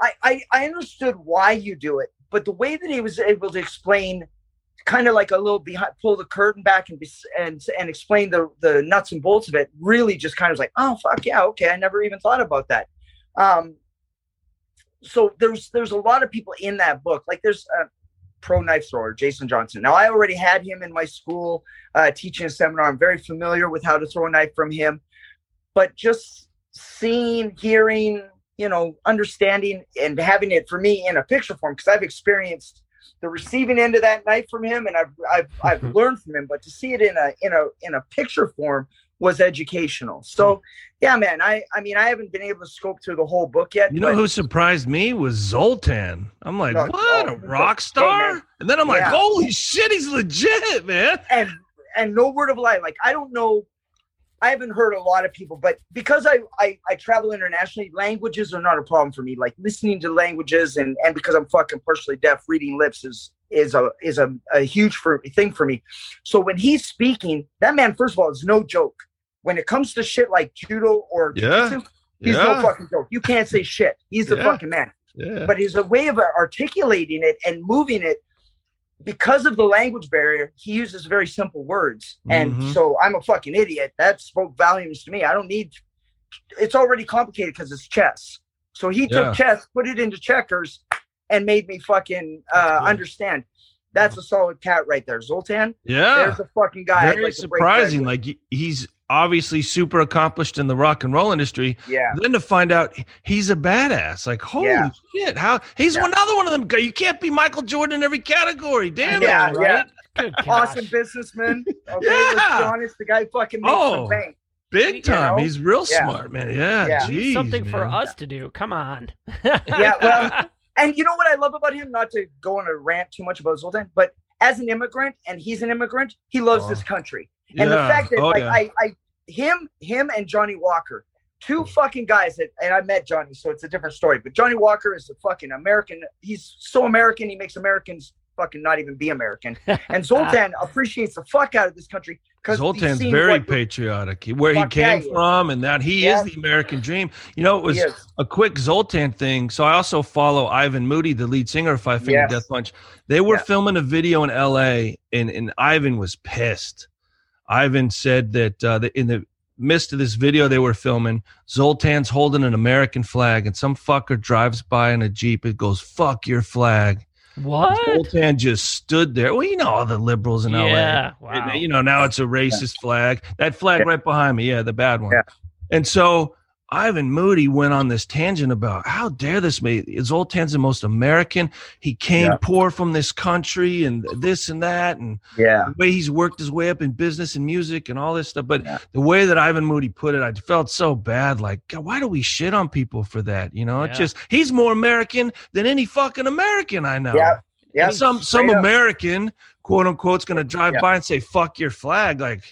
I understood why you do it. But the way that he was able to explain, kind of like a little behind, pull the curtain back and explain the nuts and bolts of it, really just kind of was like, oh fuck yeah, okay, I never even thought about that. So there's a lot of people in that book. Like there's a pro knife thrower, Jason Johnson. Now I already had him in my school teaching a seminar. I'm very familiar with how to throw a knife from him, but just seeing, hearing. Understanding and having it for me in a picture form, because I've experienced the receiving end of that knife from him, and I've learned from him. But to see it in a picture form was educational. So, yeah, man, I mean, I haven't been able to scope through the whole book yet. You know who surprised me was Zoltan. I'm like, a rock star! And then I'm like, holy shit, he's legit, man. And no word of a lie, like I don't know. I haven't heard a lot of people, but because I travel internationally, languages are not a problem for me. Like listening to languages and because I'm fucking partially deaf, reading lips is a huge thing for me. So when he's speaking, that man, first of all, is no joke. When it comes to shit like judo or jiu-jitsu, he's no fucking joke. You can't say shit. He's the fucking man. Yeah. But he's a way of articulating it and moving it. Because of the language barrier, he uses very simple words. And so I'm a fucking idiot. That spoke volumes to me. I don't need, it's already complicated because it's chess. So he took chess, put it into checkers, and made me fucking understand. That's a solid cat right there. Zoltan. Yeah. There's a fucking guy. Very surprising. Like he's obviously super accomplished in the rock and roll industry. Yeah. Then to find out he's a badass, like, holy shit. How he's another one of them. You can't be Michael Jordan in every category. Damn it. Right? Yeah. Awesome businessman. Okay. Yeah. Let's be honest. The guy fucking makes some bank. Big time. You know? He's real smart, man. Yeah. Geez, something for us to do. Come on. Well, and you know what I love about him, not to go on a rant too much about Zoltan, but as an immigrant, and he's an immigrant, he loves this country. And the fact that him and Johnny Walker, two fucking guys that, and I met Johnny, so it's a different story, but Johnny Walker is a fucking American. He's so American. He makes Americans fucking not even be American. And Zoltan appreciates the fuck out of this country. Zoltan's very patriotic, where he came from, and that he is the American dream. You know, it was a quick Zoltan thing. So I also follow Ivan Moody, the lead singer of Five Finger Death Punch. They were filming a video in L.A., and Ivan was pissed. Ivan said that in the midst of this video they were filming, Zoltan's holding an American flag, and some fucker drives by in a Jeep. It goes, fuck your flag. What? Zoltan just stood there. Well, all the liberals in LA. Wow. Now it's a racist flag. That flag right behind me. Yeah, the bad one. Yeah. And so Ivan Moody went on this tangent about how dare this man, Zoltan's the most American. He came poor from this country and this and that. And the way he's worked his way up in business and music and all this stuff. But the way that Ivan Moody put it, I felt so bad. Like, God, why do we shit on people for that? You know, it's just, he's more American than any fucking American I know. And some American, quote unquote, is going to drive by and say, fuck your flag. Like,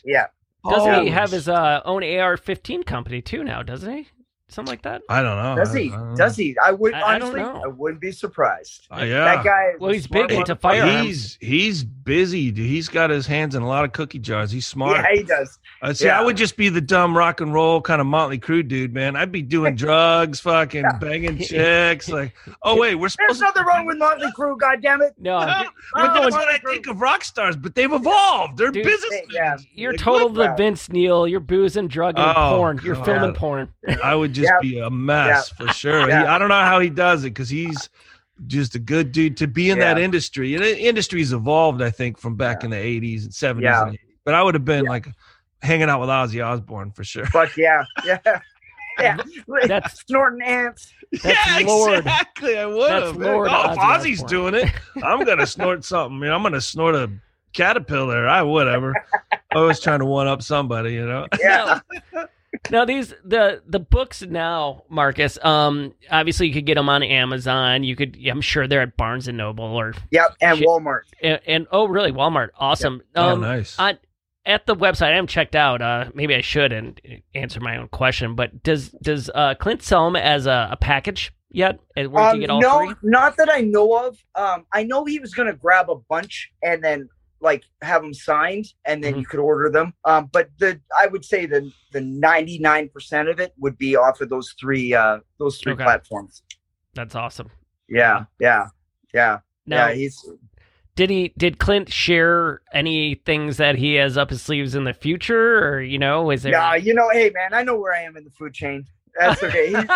Doesn't he have his own AR-15 company too now? Doesn't he? Something like that. I don't know. Does he? I would honestly. I wouldn't be surprised. That guy. Well, he's big into firearms. He's busy, dude. He's got his hands in a lot of cookie jars. He's smart. Yeah, he does. I would just be the dumb rock and roll kind of Motley Crue dude, man. I'd be doing drugs, fucking banging chicks. Like, oh wait, we're supposed. There's nothing wrong with Motley Crue. Goddammit. That's what I think of rock stars, but they've evolved. They're businessmen. Yeah. You're like, total the Vince Neil. You're boozing, drugging, porn. You're filming porn. I would just be a mess for sure. I don't know how he does it because he's just a good dude to be in that industry. And the industry's evolved, I think, from back in the 80s and 70s. And 80s. But I would have been like hanging out with Ozzy Osbourne for sure. But that's snorting ants. Exactly. I would have. If Ozzy's doing it, I'm going to snort something. I'm going to snort a caterpillar. I was trying to one up somebody, you know? Yeah. Now the books now, Marcus. Obviously you could get them on Amazon. You could, I'm sure they're at Barnes and Noble or and Walmart. And oh, really, Walmart? Awesome. Yep. Nice. At the website, I haven't checked out. Maybe I should and answer my own question. But does Clint sell them as a package yet? Where you get all three? Not that I know of. I know he was going to grab a bunch and then like have them signed and then you could order them. But I would say the 99% of it would be off of those three platforms. That's awesome. Yeah. Now, did Clint share any things that he has up his sleeves in the future, or, you know, is there? Yeah, hey man, I know where I am in the food chain. That's okay. Even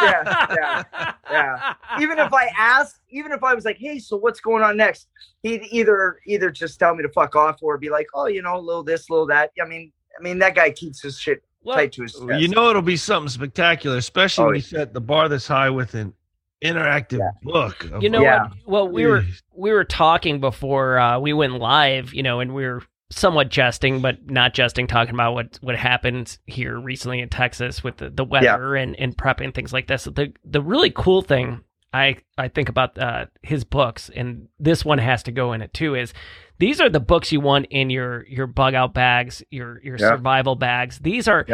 if I asked, even if I was like, hey, so what's going on next? He'd either just tell me to fuck off or be like, oh, a little this, little that. I mean, that guy keeps his shit tight to his chest. It'll be something spectacular, especially when you set the bar this high with an interactive book. What? Well, we were talking before we went live, and we were somewhat jesting, but not jesting, talking about what happened here recently in Texas with the weather and prepping and things like this. The really cool thing I think about his books, and this one has to go in it too, is these are the books you want in your bug out bags, your survival bags. These are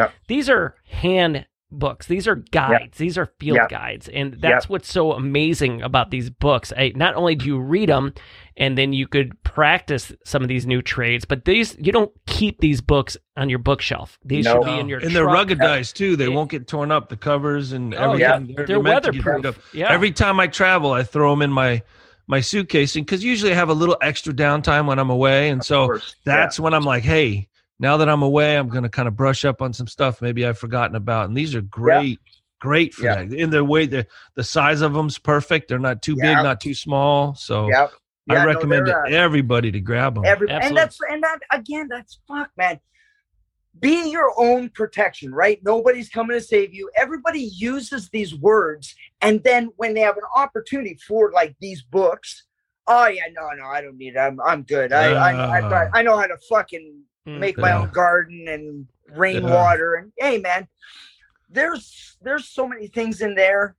hand books. These are guides. These are field guides. And that's what's so amazing about these books. Not only do you read them and then you could practice some of these new trades, but you don't keep these books on your bookshelf. These should be in your And truck. They're ruggedized too. They won't get torn up, the covers and everything. Yeah. They're weatherproof. Every time I travel, I throw them in my suitcase, because usually I have a little extra downtime when I'm away. And so that's when I'm like, hey, now that I'm away, I'm going to kind of brush up on some stuff maybe I've forgotten about. And these are great for that. In the way the size of them's perfect. They're not too big, not too small. So I recommend to everybody to grab them. And that's fuck, man. Be your own protection, right? Nobody's coming to save you. Everybody uses these words, and then when they have an opportunity for like these books, oh yeah, no, I don't need it. I'm good. I know how to fucking make my own garden and rainwater. And hey man, there's so many things in there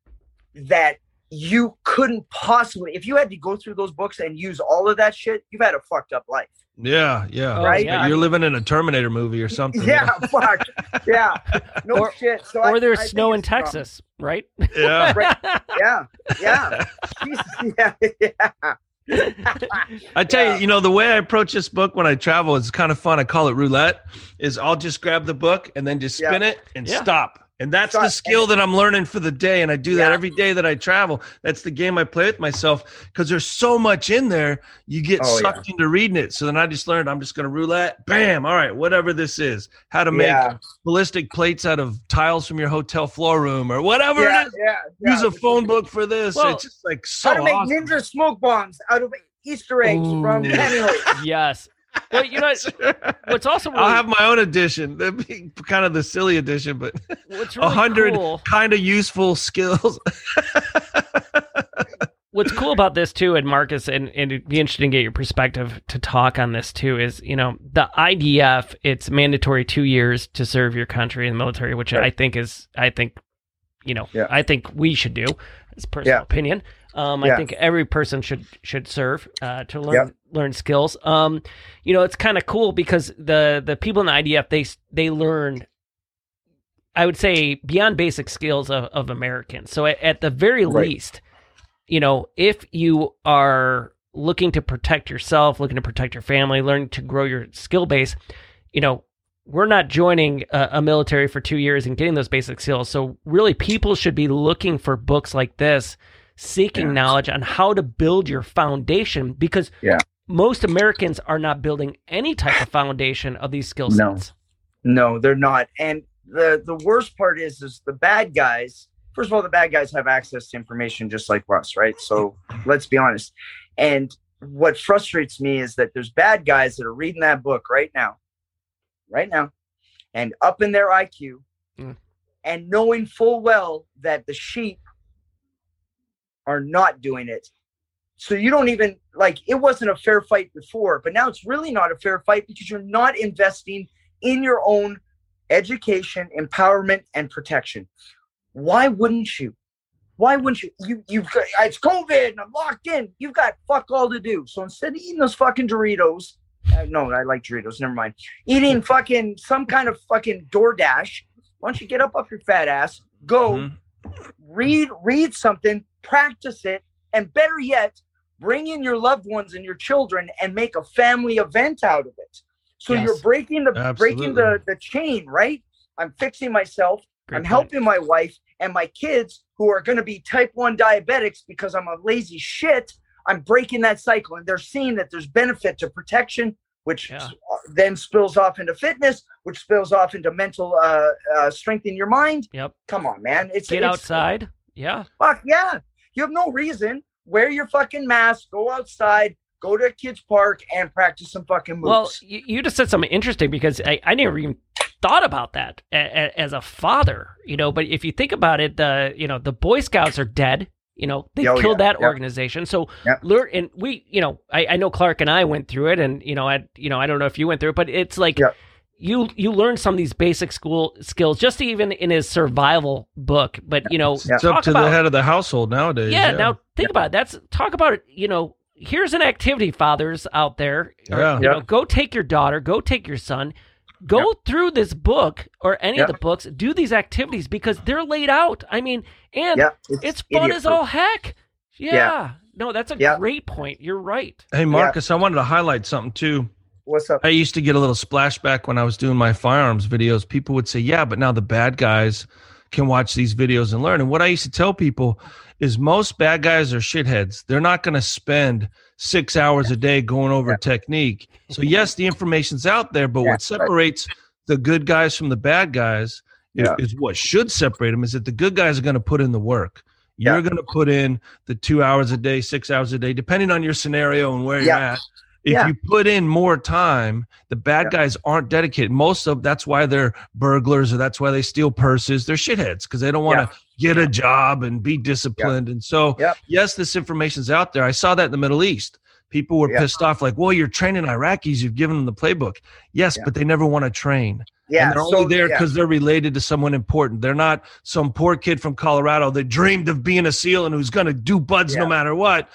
that you couldn't possibly, if you had to go through those books and use all of that shit, you've had a fucked up life. Yeah. Right? Yeah. You're living in a Terminator movie or something. Fuck. Yeah. No shit. So there's snow in Texas, right? Yeah. Right. Yeah. Yeah. I tell you, the way I approach this book when I travel is kind of fun. I call it roulette. Is I'll just grab the book and then just spin it and stop. And that's the skill that I'm learning for the day. And I do that every day that I travel. That's the game I play with myself, because there's so much in there. You get sucked into reading it. So then I just learned I'm just going to roulette. Bam. All right. Whatever this is, how to make ballistic plates out of tiles from your hotel floor room or whatever it is. Yeah. Use a phone book for this. Well, it's just like so awesome. How to make ninja smoke bombs out of Easter eggs from Pennyhook. Yes. Well, you know what's also really, I'll have my own edition. That'd be kind of the silly edition, but what's really 100 cool, kind of useful skills. What's cool about this too, and Marcus, and it'd be interesting to get your perspective to talk on this too, is, you know, the IDF, it's mandatory 2 years to serve your country in the military, which right. I think I think we should do. It's personal opinion. I think every person should serve to learn skills. You know, it's kind of cool because the people in the IDF, they learn, I would say, beyond basic skills of Americans. So at the very least, you know, if you are looking to protect yourself, looking to protect your family, learning to grow your skill base, you know, we're not joining a military for 2 years and getting those basic skills. So really, people should be looking for books like this, seeking knowledge on how to build your foundation, because most Americans are not building any type of foundation of these skill sets. No, they're not. And the worst part is the bad guys. First of all, the bad guys have access to information just like us, right? So let's be honest. And what frustrates me is that there's bad guys that are reading that book right now, and up in their IQ and knowing full well that the sheep are not doing it. So you don't even, like, it wasn't a fair fight before, but now it's really not a fair fight because you're not investing in your own education, empowerment, and protection. Why wouldn't you? You've got, it's COVID and I'm locked in. You've got fuck all to do. So instead of eating those fucking Doritos, no, I like Doritos. Never mind. Eating fucking some kind of fucking DoorDash. Why don't you get up your fat ass, go read something, practice it, and better yet, bring in your loved ones and your children and make a family event out of it. So you're breaking the chain, right? I'm fixing myself. Great I'm helping my wife and my kids who are going to be type 1 diabetics because I'm a lazy shit. I'm breaking that cycle, and they're seeing that there's benefit to protection, which then spills off into fitness, which spills off into mental strength in your mind. Yep. Come on, man. Get outside. Yeah. Fuck yeah. You have no reason. Wear your fucking mask. Go outside. Go to a kid's park and practice some fucking moves. Well, you just said something interesting because I never even thought about that as a father, you know. But if you think about it, the Boy Scouts are dead. You know, they killed that organization. So and we, you know, I know Clark and I went through it, and, you know, I don't know if you went through it, but it's like you learn some of these basic school skills just even in his survival book. But, you know, it's up to the head of the household nowadays. Yeah. Now think about it. Talk about it. You know, here's an activity, fathers out there. You know, go take your daughter, go take your son, go through this book or any of the books, do these activities because they're laid out. I mean, and it's fun as all heck. Yeah. No, that's a great point. You're right. Hey, Marcus, I wanted to highlight something too. What's up? I used to get a little splashback when I was doing my firearms videos. People would say, yeah, but now the bad guys can watch these videos and learn. And what I used to tell people is most bad guys are shitheads. They're not going to spend 6 hours a day going over technique. So yes, the information's out there, but what separates the good guys from the bad guys is what should separate them is that the good guys are going to put in the work. You're going to put in the 2 hours a day, 6 hours a day, depending on your scenario and where you're at. If you put in more time, the bad guys aren't dedicated. Most of that's why they're burglars or that's why they steal purses. They're shitheads because they don't want to get a job and be disciplined. And so, yes, this information's out there. I saw that in the Middle East. People were pissed off like, well, you're training Iraqis. You've given them the playbook. Yes, but they never want to train. Yeah, and they're only there because they're related to someone important. They're not some poor kid from Colorado that dreamed of being a SEAL and who's going to do buds no matter what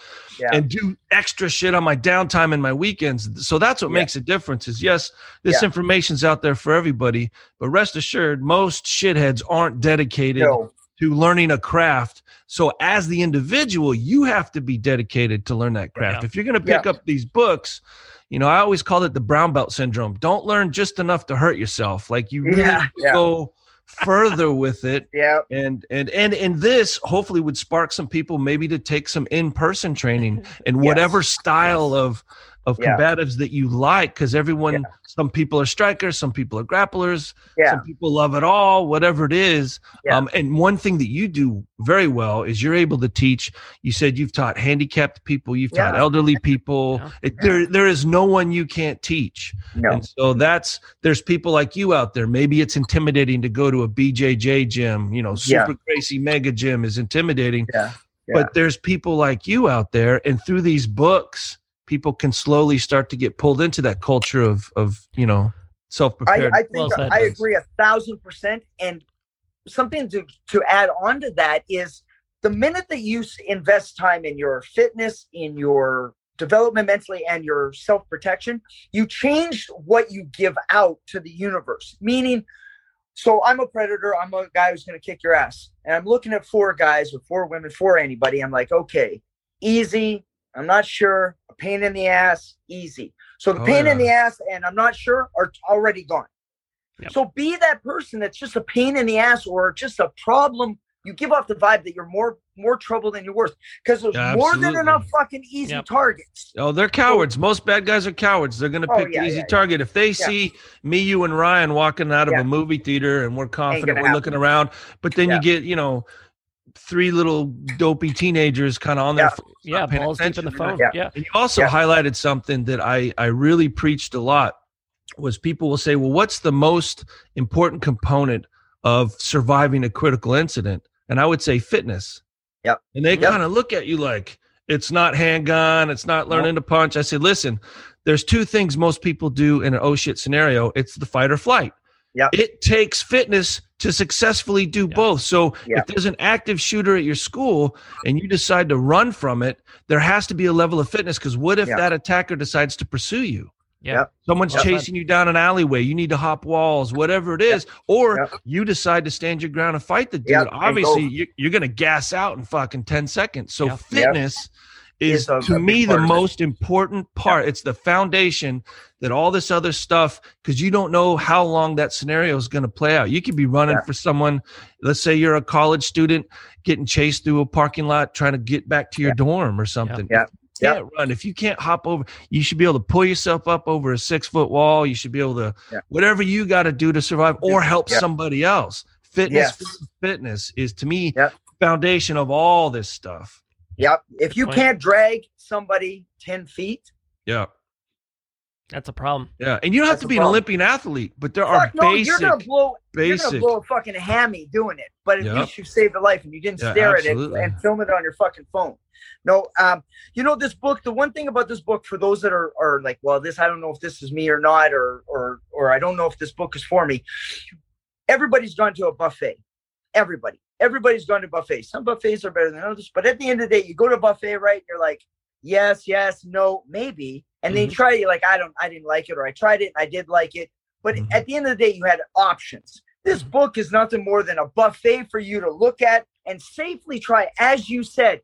and do extra shit on my downtime and my weekends. So that's what makes a difference is, yes, this information's out there for everybody, but rest assured, most shitheads aren't dedicated to learning a craft. So as the individual, you have to be dedicated to learn that craft. If you're going to pick up these books, you know, I always call it the brown belt syndrome. Don't learn just enough to hurt yourself. Like you really go further with it. And this hopefully would spark some people maybe to take some in-person training and whatever style of of combatives that you like, because everyone, some people are strikers, some people are grapplers, some people love it all, whatever it is. And one thing that you do very well is you're able to teach. You said you've taught handicapped people, you've taught elderly people. There is no one you can't teach. And so there's people like you out there. Maybe it's intimidating to go to a BJJ gym, you know, super crazy mega gym is intimidating. But there's people like you out there, and through these books, people can slowly start to get pulled into that culture of you know, self-prepared. I think I agree 1,000%. And something to add on to that is the minute that you invest time in your fitness, in your development mentally, and your self-protection, you change what you give out to the universe. Meaning, so I'm a predator. I'm a guy who's going to kick your ass. And I'm looking at four guys or four women, four anybody. I'm like, okay, easy. I'm not sure. A pain in the ass, easy. So the pain in the ass and I'm not sure are already gone. Yep. So be that person that's just a pain in the ass or just a problem. You give off the vibe that you're more trouble than you're worth, because there's more than enough fucking easy targets. Oh, they're cowards. Most bad guys are cowards. They're going to pick the easy target. If they see me, you, and Ryan walking out of a movie theater and we're confident, we're looking around, but then you get, you know, three little dopey teenagers kind of on their phone. Balls deep in the phone. And you also highlighted something that I really preached a lot, was people will say, well, what's the most important component of surviving a critical incident? And I would say fitness. And they kind of look at you like, it's not handgun, it's not learning to punch. I said, listen, there's two things most people do in an oh shit scenario. It's the fight or flight. It takes fitness to successfully do both. So if there's an active shooter at your school and you decide to run from it, there has to be a level of fitness, because what if that attacker decides to pursue you? Someone's chasing you down an alleyway. You need to hop walls, whatever it is, or you decide to stand your ground and fight the dude. Obviously, you're going to gas out in fucking 10 seconds. So fitness is, to me, the most important part. It's the foundation that all this other stuff, because you don't know how long that scenario is going to play out. You could be running for someone. Let's say you're a college student getting chased through a parking lot trying to get back to your dorm or something. Can't run. If you can't hop over, you should be able to pull yourself up over a 6-foot wall. You should be able to whatever you got to do to survive or help somebody else. Fitness is, to me, foundation of all this stuff. If you can't drag somebody 10 feet, that's a problem. And you don't have to be an Olympic athlete, but there are basic. You're gonna blow a fucking hammy doing it, but at least you saved a life and you didn't stare at it and film it on your fucking phone. No, you know, this book, the one thing about this book, for those that are like, well, this, I don't know if this is me or not, or I don't know if this book is for me. Everybody's gone to a buffet. Everybody's gone to buffets. Some buffets are better than others, but at the end of the day, you go to a buffet, right? And you're like, yes, no, maybe. And then you try it, you're like, I didn't like it, or I tried it and I did like it. But at the end of the day, you had options. This book is nothing more than a buffet for you to look at and safely try, as you said.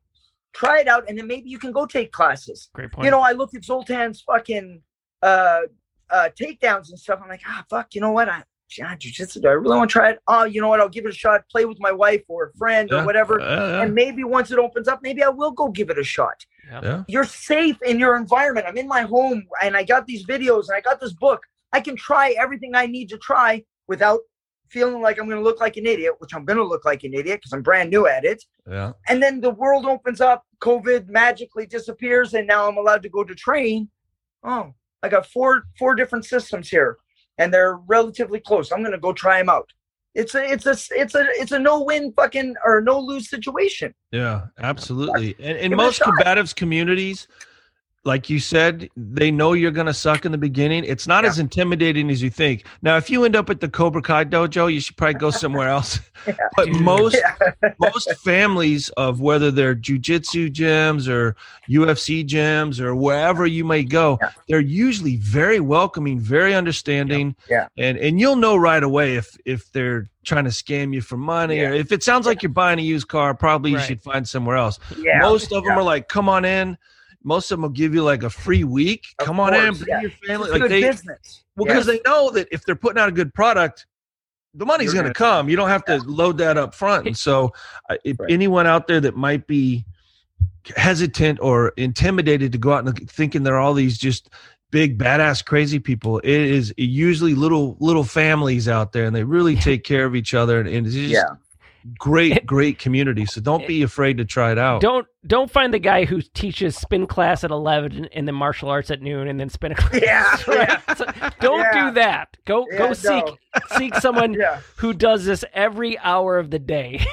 Try it out, and then maybe you can go take classes. Great point. You know, I looked at Zoltan's fucking takedowns and stuff. I'm like, fuck, you know what? Jiu-jitsu, do I really want to try it? Oh, you know what? I'll give it a shot. Play with my wife or a friend or whatever. And maybe once it opens up, maybe I will go give it a shot. You're safe in your environment. I'm in my home, and I got these videos, and I got this book. I can try everything I need to try without feeling like I'm going to look like an idiot, which I'm going to look like an idiot because I'm brand new at it. And then the world opens up, COVID magically disappears, and now I'm allowed to go to train. Oh, I got four different systems here, and they're relatively close. I'm going to go try them out. It's a no-win fucking or no-lose situation. Yeah, absolutely. And in most combatives communities, like you said, they know you're going to suck in the beginning. It's not as intimidating as you think. Now, if you end up at the Cobra Kai dojo, you should probably go somewhere else. But most families of whether they're jiu-jitsu gyms or UFC gyms or wherever you may go, they're usually very welcoming, very understanding. And you'll know right away if they're trying to scam you for money, or if it sounds like you're buying a used car, probably you should find somewhere else. Most of them are like, come on in. Most of them will give you like a free week. Come on in, bring your family. Like business. Well, because they know that if they're putting out a good product, the money's going to come. You don't have to load that up front. And so if anyone out there that might be hesitant or intimidated to go out and thinking they're all these just big badass crazy people. It is usually little families out there, and they really take care of each other, and it's just great community. So don't be afraid to try it out. Don't find the guy who teaches spin class at 11 and then martial arts at noon and then spin class. Don't do that. Go seek someone who does this every hour of the day.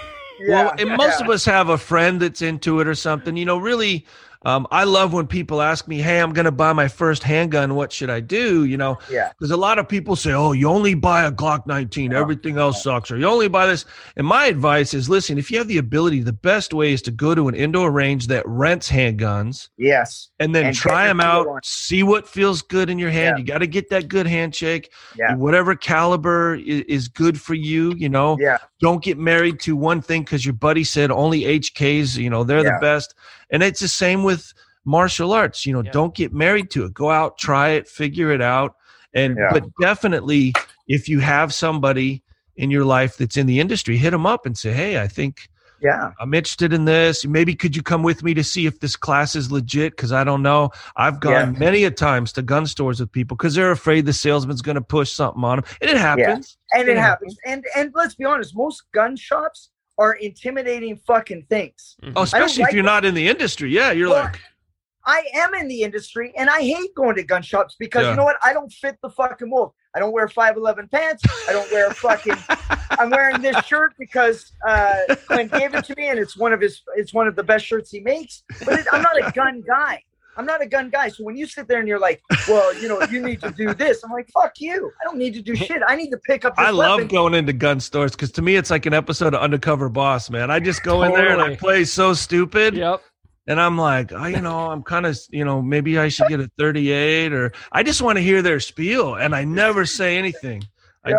Well, most of us have a friend that's into it or something. You know, really, I love when people ask me, hey, I'm going to buy my first handgun. What should I do? You know, because a lot of people say, oh, you only buy a Glock 19. Everything else sucks. Or you only buy this. And my advice is, listen, if you have the ability, the best way is to go to an indoor range that rents handguns. Yes. And then try them out. See what feels good in your hand. You got to get that good handshake. Yeah. Whatever caliber is good for you, you know. Yeah. Don't get married to one thing because your buddy said only HKs, you know, they're the best. And it's the same with martial arts. You know, don't get married to it. Go out, try it, figure it out. And but definitely, if you have somebody in your life that's in the industry, hit them up and say, hey, I think I'm interested in this. Maybe could you come with me to see if this class is legit? Because I don't know. I've gone many a times to gun stores with people because they're afraid the salesman's going to push something on them. And it happens. Yeah. And it happens. And let's be honest, most gun shops are intimidating fucking things. Mm-hmm. Oh, especially if you're not in the industry. Yeah, you're like, I am in the industry, and I hate going to gun shops because you know what? I don't fit the fucking mold. I don't wear 5'11" pants. I don't wear fucking. I'm wearing this shirt because Clint gave it to me, and it's one of his. It's one of the best shirts he makes. But I'm not a gun guy. I'm not a gun guy. So when you sit there and you're like, well, you know, you need to do this. I'm like, fuck you. I don't need to do shit. I need to pick up this weapon. Love going into gun stores because to me, it's like an episode of Undercover Boss, man. I just go in there and I play so stupid. Yep. And I'm like, oh, you know, I'm kind of, you know, maybe I should get a 38 or I just want to hear their spiel. And I never say anything. I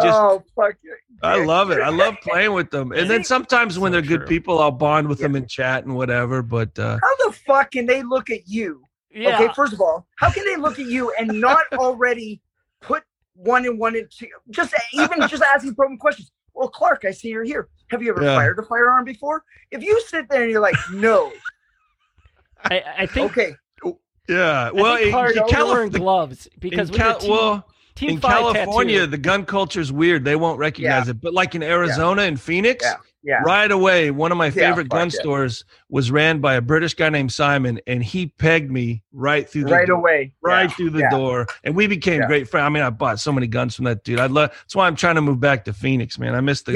love it. I love playing with them. And then sometimes when they're good people, I'll bond with them and chat and whatever. But how the fuck can they look at you? Yeah. Okay, first of all, how can they look at you and not already put one and one and two? Just asking probing questions. Well, Clark, I see you're here. Have you ever fired a firearm before? If you sit there and you're like, no. I think. Okay. Yeah. Well, you're wearing gloves because in California, the gun culture is weird. They won't recognize it. But like in Arizona and Phoenix. Yeah. Yeah. Right away, one of my favorite gun stores was ran by a British guy named Simon, and he pegged me right through the door, and we became great friends. I mean, I bought so many guns from that dude. That's why I'm trying to move back to Phoenix, man. I miss the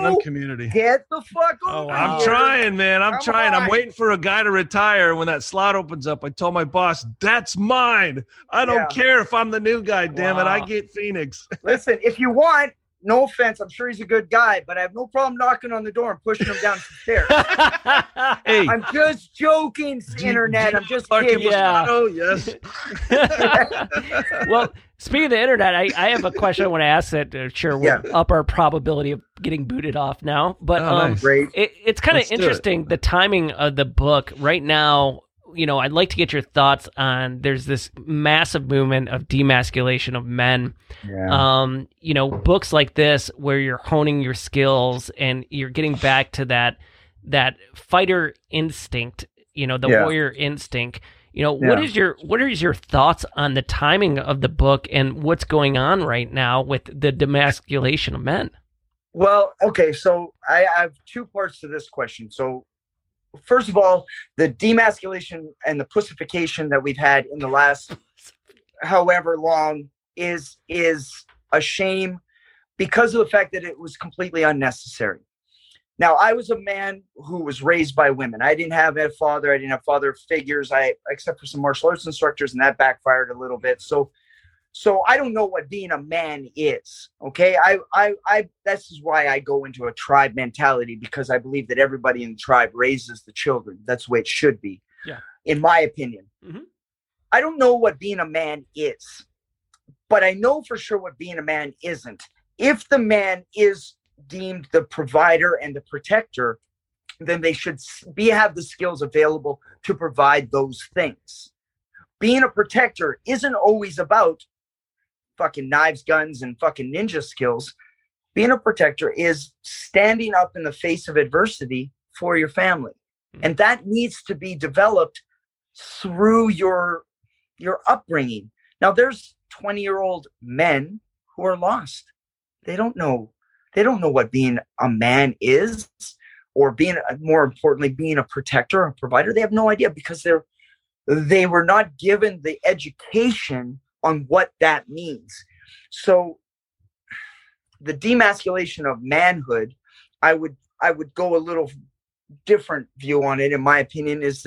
gun community. Get the fuck over here. I'm trying, man. I'm trying. I'm waiting for a guy to retire. When that slot opens up, I told my boss, "That's mine. I don't care if I'm the new guy. Damn it, I get Phoenix." Listen, if you want. No offense, I'm sure he's a good guy, but I have no problem knocking on the door and pushing him down the stairs. Hey, I'm just joking, internet. I'm just kidding. Oh, yes. Well, speaking of the internet, I have a question I want to ask that will up our probability of getting booted off now. But it's kind of interesting, the timing of the book right now. You know, I'd like to get your thoughts on there's this massive movement of demasculation of men. Yeah. You know, books like this where you're honing your skills and you're getting back to that fighter instinct, you know, the warrior instinct. You know, what is your thoughts on the timing of the book and what's going on right now with the demasculation of men? Well, okay, so I have two parts to this question. So first of all, the demasculation and the pussification that we've had in the last however long is a shame because of the fact that it was completely unnecessary. Now, I was a man who was raised by women. I didn't have a father. I didn't have father figures, except for some martial arts instructors, and that backfired a little bit. So I don't know what being a man is. Okay. I this is why I go into a tribe mentality, because I believe that everybody in the tribe raises the children. That's the way it should be. Yeah. In my opinion. Mm-hmm. I don't know what being a man is, but I know for sure what being a man isn't. If the man is deemed the provider and the protector, then they should have the skills available to provide those things. Being a protector isn't always about fucking knives, guns, and fucking ninja skills. Being a protector is standing up in the face of adversity for your family, And that needs to be developed through your upbringing. Now, there's 20-year-old men who are lost. They don't know what being a man is, or being, more importantly, being a protector, a provider. They have no idea because they were not given the education on what that means. So the demasculation of manhood, I would go a little different view on it, in my opinion, is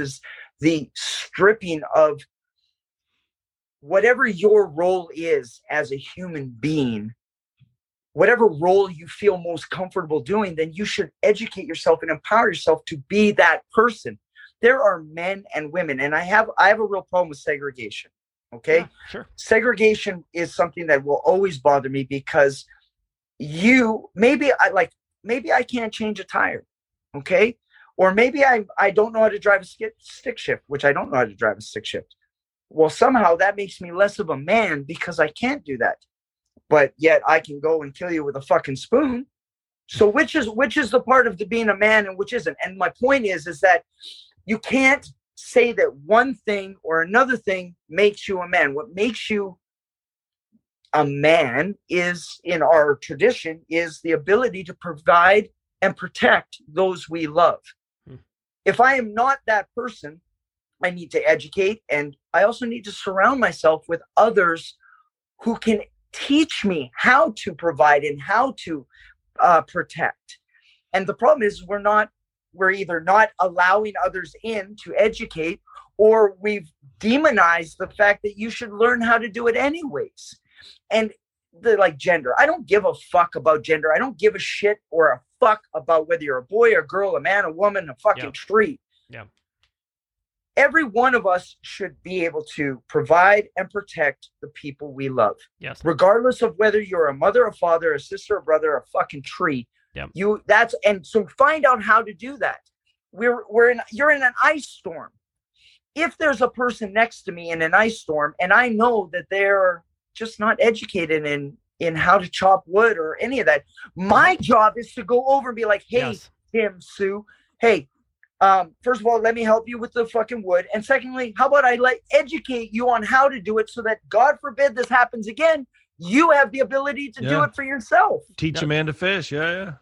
the stripping of whatever your role is as a human being. Whatever role you feel most comfortable doing, then you should educate yourself and empower yourself to be that person. There are men and women, and I have a real problem with segregation. Okay? Yeah, sure. Segregation is something that will always bother me because maybe I can't change a tire. Okay? Or maybe I don't know how to drive a stick shift, which I don't know how to drive a stick shift. Well, somehow that makes me less of a man because I can't do that. But yet I can go and kill you with a fucking spoon. So which is the part of the being a man and which isn't? And my point is that you can't say that one thing or another thing makes you a man. What makes you a man is, in our tradition, is the ability to provide and protect those we love. If I am not that person, I need to educate, and I also need to surround myself with others who can teach me how to provide and how to protect. And the problem is we're either not allowing others in to educate, or we've demonized the fact that you should learn how to do it anyways. And gender. I don't give a fuck about gender. I don't give a shit or a fuck about whether you're a boy or a girl, a man, a woman, a fucking tree. Yeah. Every one of us should be able to provide and protect the people we love. Yes. Regardless of whether you're a mother, a father, a sister, a brother, a fucking tree. Yeah. So find out how to do that. You're in an ice storm. If there's a person next to me in an ice storm and I know that they're just not educated in how to chop wood or any of that, my job is to go over and be like, hey, Tim, Sue, hey, first of all, let me help you with the fucking wood. And secondly, how about I educate you on how to do it so that, God forbid, this happens again, you have the ability to do it for yourself. Teach a man to fish. Yeah.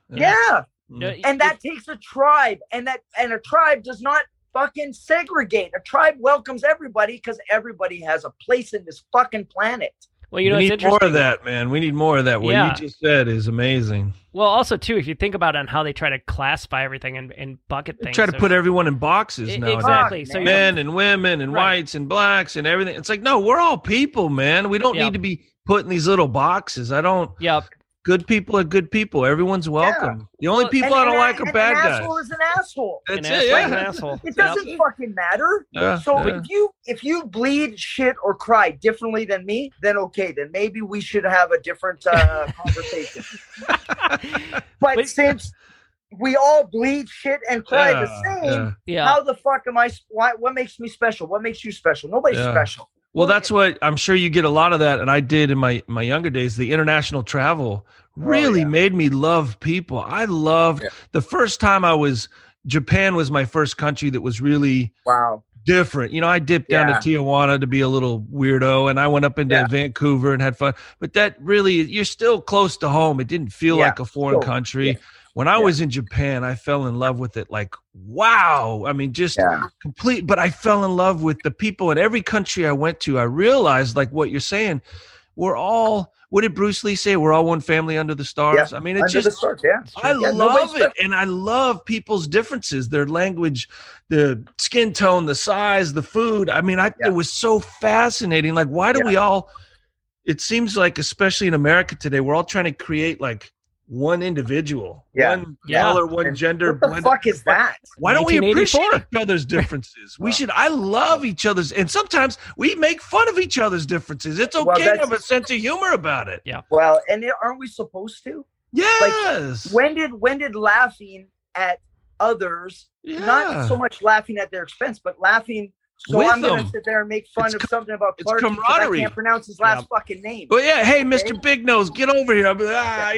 And that takes a tribe. And a tribe does not fucking segregate. A tribe welcomes everybody because everybody has a place in this fucking planet. Well, we need more of that, man. We need more of that. What you just said is amazing. Well, also, too, if you think about it on how they try to classify everything and bucket things. They try to put everyone in boxes nowadays. Exactly. So men and women and whites and blacks and everything. It's like, no, we're all people, man. We don't need to be put in these little boxes. I don't. Yep. Good people are good people. Everyone's welcome. Yeah. The only people I don't like are bad guys. An asshole is an asshole. That's it. Yeah. An asshole. It doesn't fucking matter. If you bleed, shit, or cry differently than me, then okay. Then maybe we should have a different conversation. But since we all bleed, shit, and cry the same, how the fuck am I? What makes me special? What makes you special? Nobody's special. Well, that's what I'm sure you get a lot of that. And I did in my younger days. The international travel really made me love people. I loved the first time Japan was my first country that was really different. You know, I dipped down to Tijuana to be a little weirdo, and I went up into Vancouver and had fun. But that really, you're still close to home. It didn't feel like a foreign country. Yeah. When I was in Japan, I fell in love with it. Like, wow. I mean, just complete. But I fell in love with the people in every country I went to. I realized, like what you're saying, we're all, what did Bruce Lee say? We're all one family under the stars. Yeah. I mean, it's just, I love it. And I love people's differences, their language, the skin tone, the size, the food. I mean, it was so fascinating. Like, why do we all, it seems like, especially in America today, we're all trying to create like, one individual, one color, one gender. What the fuck is that? Why don't we appreciate each other's differences? We should. I love each other's, and sometimes we make fun of each other's differences. It's okay to have a sense of humor about it. Yeah. Well, and aren't we supposed to? Yes. Like, when did laughing at others, not so much laughing at their expense, but laughing So I'm going to sit there and make fun of something about Clark because I can't pronounce his last fucking name. But yeah, hey, okay? Mr. Big Nose, get over here. You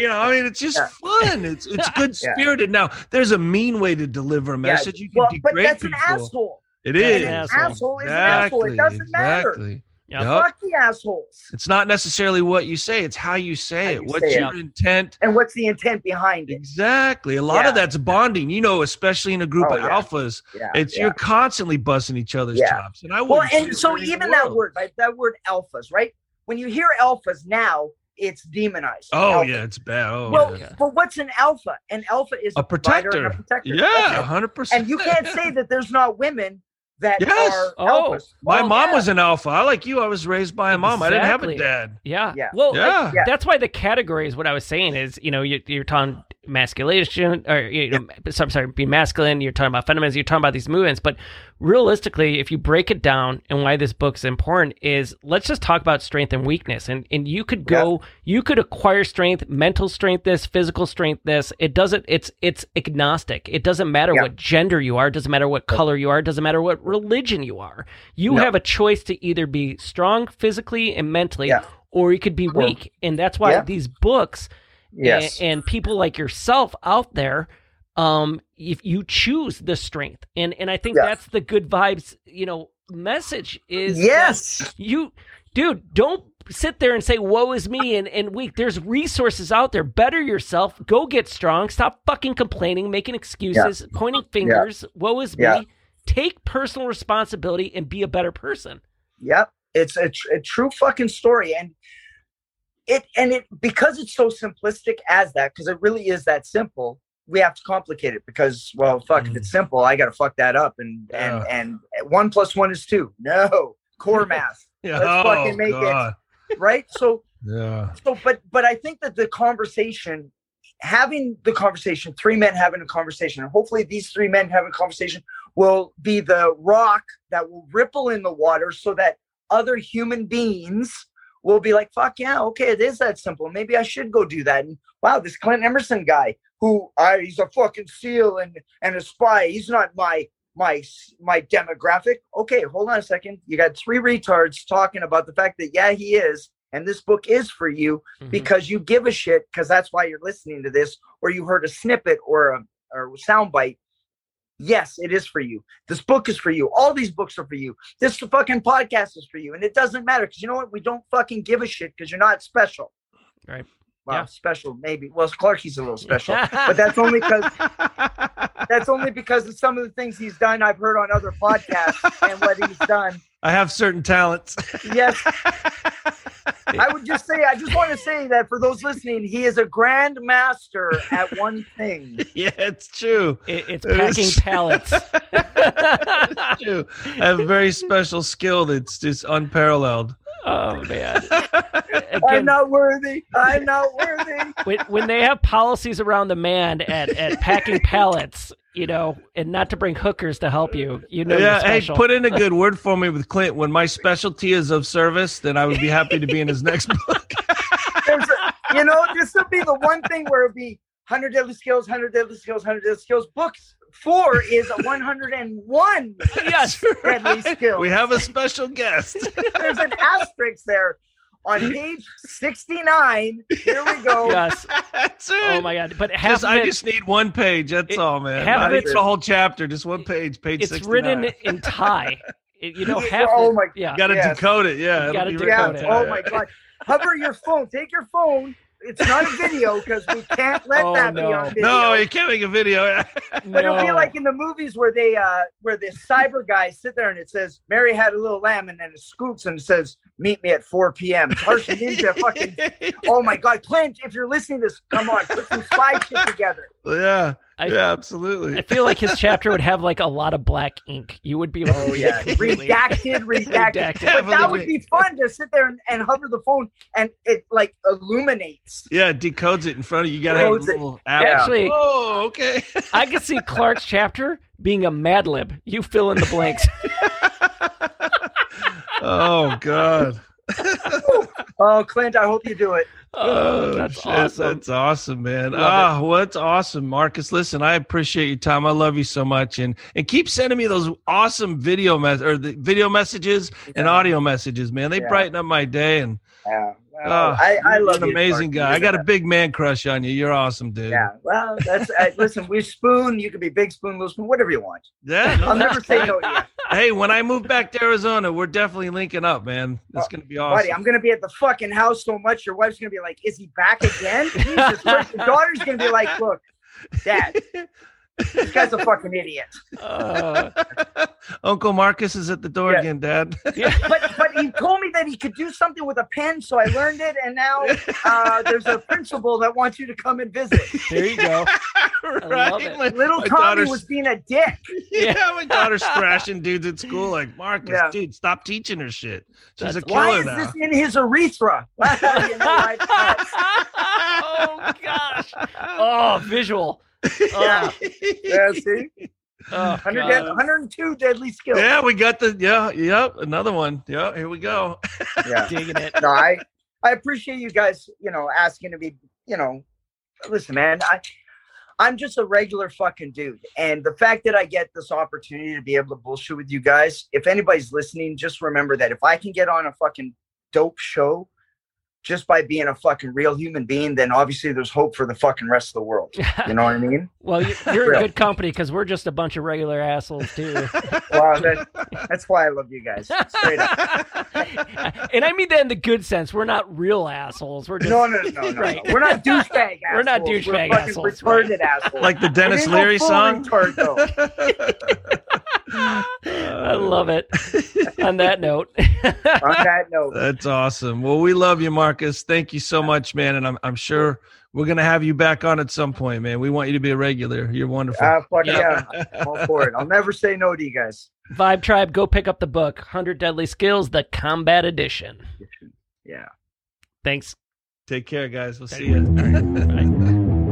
know, I mean, it's just fun. It's good spirited. Now, there's a mean way to deliver a message. You can degrade but that's people. An asshole. It is. An asshole is an asshole. It doesn't matter. Yep. Fuck the assholes. It's not necessarily what you say. It's how you say it. What's your intent? And what's the intent behind it? Exactly. A lot of that's bonding, you know, especially in a group of alphas. Yeah. It's you're constantly busting each other's chops. And I so even that word, right? That word alphas, right? When you hear alphas now, it's demonized. Oh, alpha. Yeah, it's bad. Oh, well, but what's an alpha? An alpha is a protector. And a protector. Yeah, 100%. And you can't say that there's not women that are alphas. Well, my mom was an alpha. I like you. I was raised by a mom. Exactly. I didn't have a dad. Yeah. Well, that's why the categories, what I was saying is, you know, you're talking masculination or, you know, I'm sorry, be masculine. You're talking about feminism. You're talking about these movements. But realistically, if you break it down and why this book's important is let's just talk about strength and weakness. And you could go, you could acquire strength, mental strength, this physical strength, this, it doesn't, it's agnostic. It doesn't matter what gender you are. It doesn't matter what color you are. It doesn't matter what religion you are. You have a choice to either be strong physically and mentally, or you could be weak. And that's why these books, and people like yourself out there, if you choose the strength, and I think that's the good vibes, you know, message is don't sit there and say woe is me and weak. There's resources out there. Better yourself. Go get strong. Stop fucking complaining, making excuses, pointing fingers. Woe is me. Take personal responsibility and be a better person. Yep, it's a true fucking story, and. It because it's so simplistic as that, because it really is that simple, we have to complicate it because, well, fuck, if it's simple, I got to fuck that up. And 1 + 1 is 2. No, core math. Let's fucking make it. Right? So, but I think that having the conversation, three men having a conversation, and hopefully these three men having a conversation will be the rock that will ripple in the water so that other human beings we'll be like, fuck yeah, okay, it is that simple. Maybe I should go do that. And wow, this Clint Emerson guy, who he's a fucking SEAL and a spy. He's not my demographic. Okay, hold on a second. You got three retards talking about the fact that he is, and this book is for you because you give a shit because that's why you're listening to this, or you heard a snippet or a soundbite. Yes, it is for you. This book is for you. All these books are for you. This fucking podcast is for you. And it doesn't matter because you know what? We don't fucking give a shit because you're not special. Right. Well, special maybe. Well, Clarky's a little special. But that's only because of some of the things he's done I've heard on other podcasts and what he's done. I have certain talents. Yes. I just want to say that for those listening, he is a grand master at one thing. Yeah, it's true. It's packing pallets. It's true. I have a very special skill that's just unparalleled. Oh, man. Again, I'm not worthy. When they have policies around the man at packing pallets, you know, and not to bring hookers to help you, you know. Yeah, hey, put in a good word for me with Clint. When my specialty is of service, then I would be happy to be in his next book. You know, this would be the one thing where it would be 100 Deadly Skills, 100 Deadly Skills, 100 Deadly Skills. Book 4 is 101 Deadly Skills. We have a special guest. There's an asterisk there. On page 69, here we go. Yes. That's it. Oh, my God. But I just need one page. That's all, man. It's a whole chapter. Just one page, page 69. It's written in Thai. You know, my God. You got to decode it. Yeah. You got to decode it. Oh, my God. Hover your phone. Take your phone. It's not a video because we can't let be on video. No, you can't make a video. But it'll be like in the movies where they where the cyber guys sit there and it says, Mary had a little lamb, and then it scoops and it says, meet me at 4 p.m. Carson Ninja fucking, oh my God. Clint, if you're listening to this, come on, put some spy shit together. Yeah. Absolutely. I feel like his chapter would have like a lot of black ink. You would be like, redacted. But that would be fun to sit there and hover the phone and it like illuminates. Yeah, decodes it in front of you. You gotta have a little app. Actually, oh, okay. I could see Clark's chapter being a Mad Lib. You fill in the blanks. Oh God. Oh, Clint, I hope you do it. Oh, that's shit, awesome. That's awesome, man. Ah, well, that's awesome, Marcus. Listen, I appreciate your time. I love you so much. And keep sending me those awesome video messages and audio messages, man. They brighten up my day. And I love you. An amazing guy. I got a big man crush on you. You're awesome, dude. Yeah. Well, that's listen, we spoon. You can be big spoon, little spoon, whatever you want. Yeah. I'll never say no to you. Hey, when I move back to Arizona, we're definitely linking up, man. It's going to be awesome. Buddy, I'm going to be at the fucking house so much, your wife's going to be like, is he back again? Jesus Christ. Your daughter's going to be like, look, Dad, this guy's a fucking idiot. Uncle Marcus is at the door again, Dad. Yeah. But he told me that he could do something with a pen, so I learned it, and now there's a principal that wants you to come and visit. There you go. Right? I love it. Little Tommy was being a dick. Yeah, my daughter's thrashing dudes at school like, Marcus, dude, stop teaching her shit. She's a killer now. Why is this in his urethra? Oh, gosh. Oh, visual. Yeah, see? 102 deadly skills. Yeah, we got the another one. Yeah, here we go. Yeah. Digging it. No, I appreciate you guys, asking to be, listen, man, I'm just a regular fucking dude. And the fact that I get this opportunity to be able to bullshit with you guys, if anybody's listening, just remember that if I can get on a fucking dope show just by being a fucking real human being, then obviously there's hope for the fucking rest of the world. You know what I mean? Well, you're in good company because we're just a bunch of regular assholes too. Wow, that's why I love you guys. Straight up. And I mean that in the good sense. We're not real assholes. We're just no. Right. We're not douchebag assholes. We're not douchebag assholes. Retarded assholes. Like the Dennis Leary song. I love it. On that note. That's awesome. Well, we love you, Marcus. Thank you so much, man. And I'm sure we're gonna have you back on at some point, man. We want you to be a regular. You're wonderful. I'm all for it. I'll never say no to you guys. Vibe Tribe, go pick up the book, 100 Deadly Skills, the Combat Edition. Yeah. Thanks. Take care, guys. We'll see you. All right. Bye.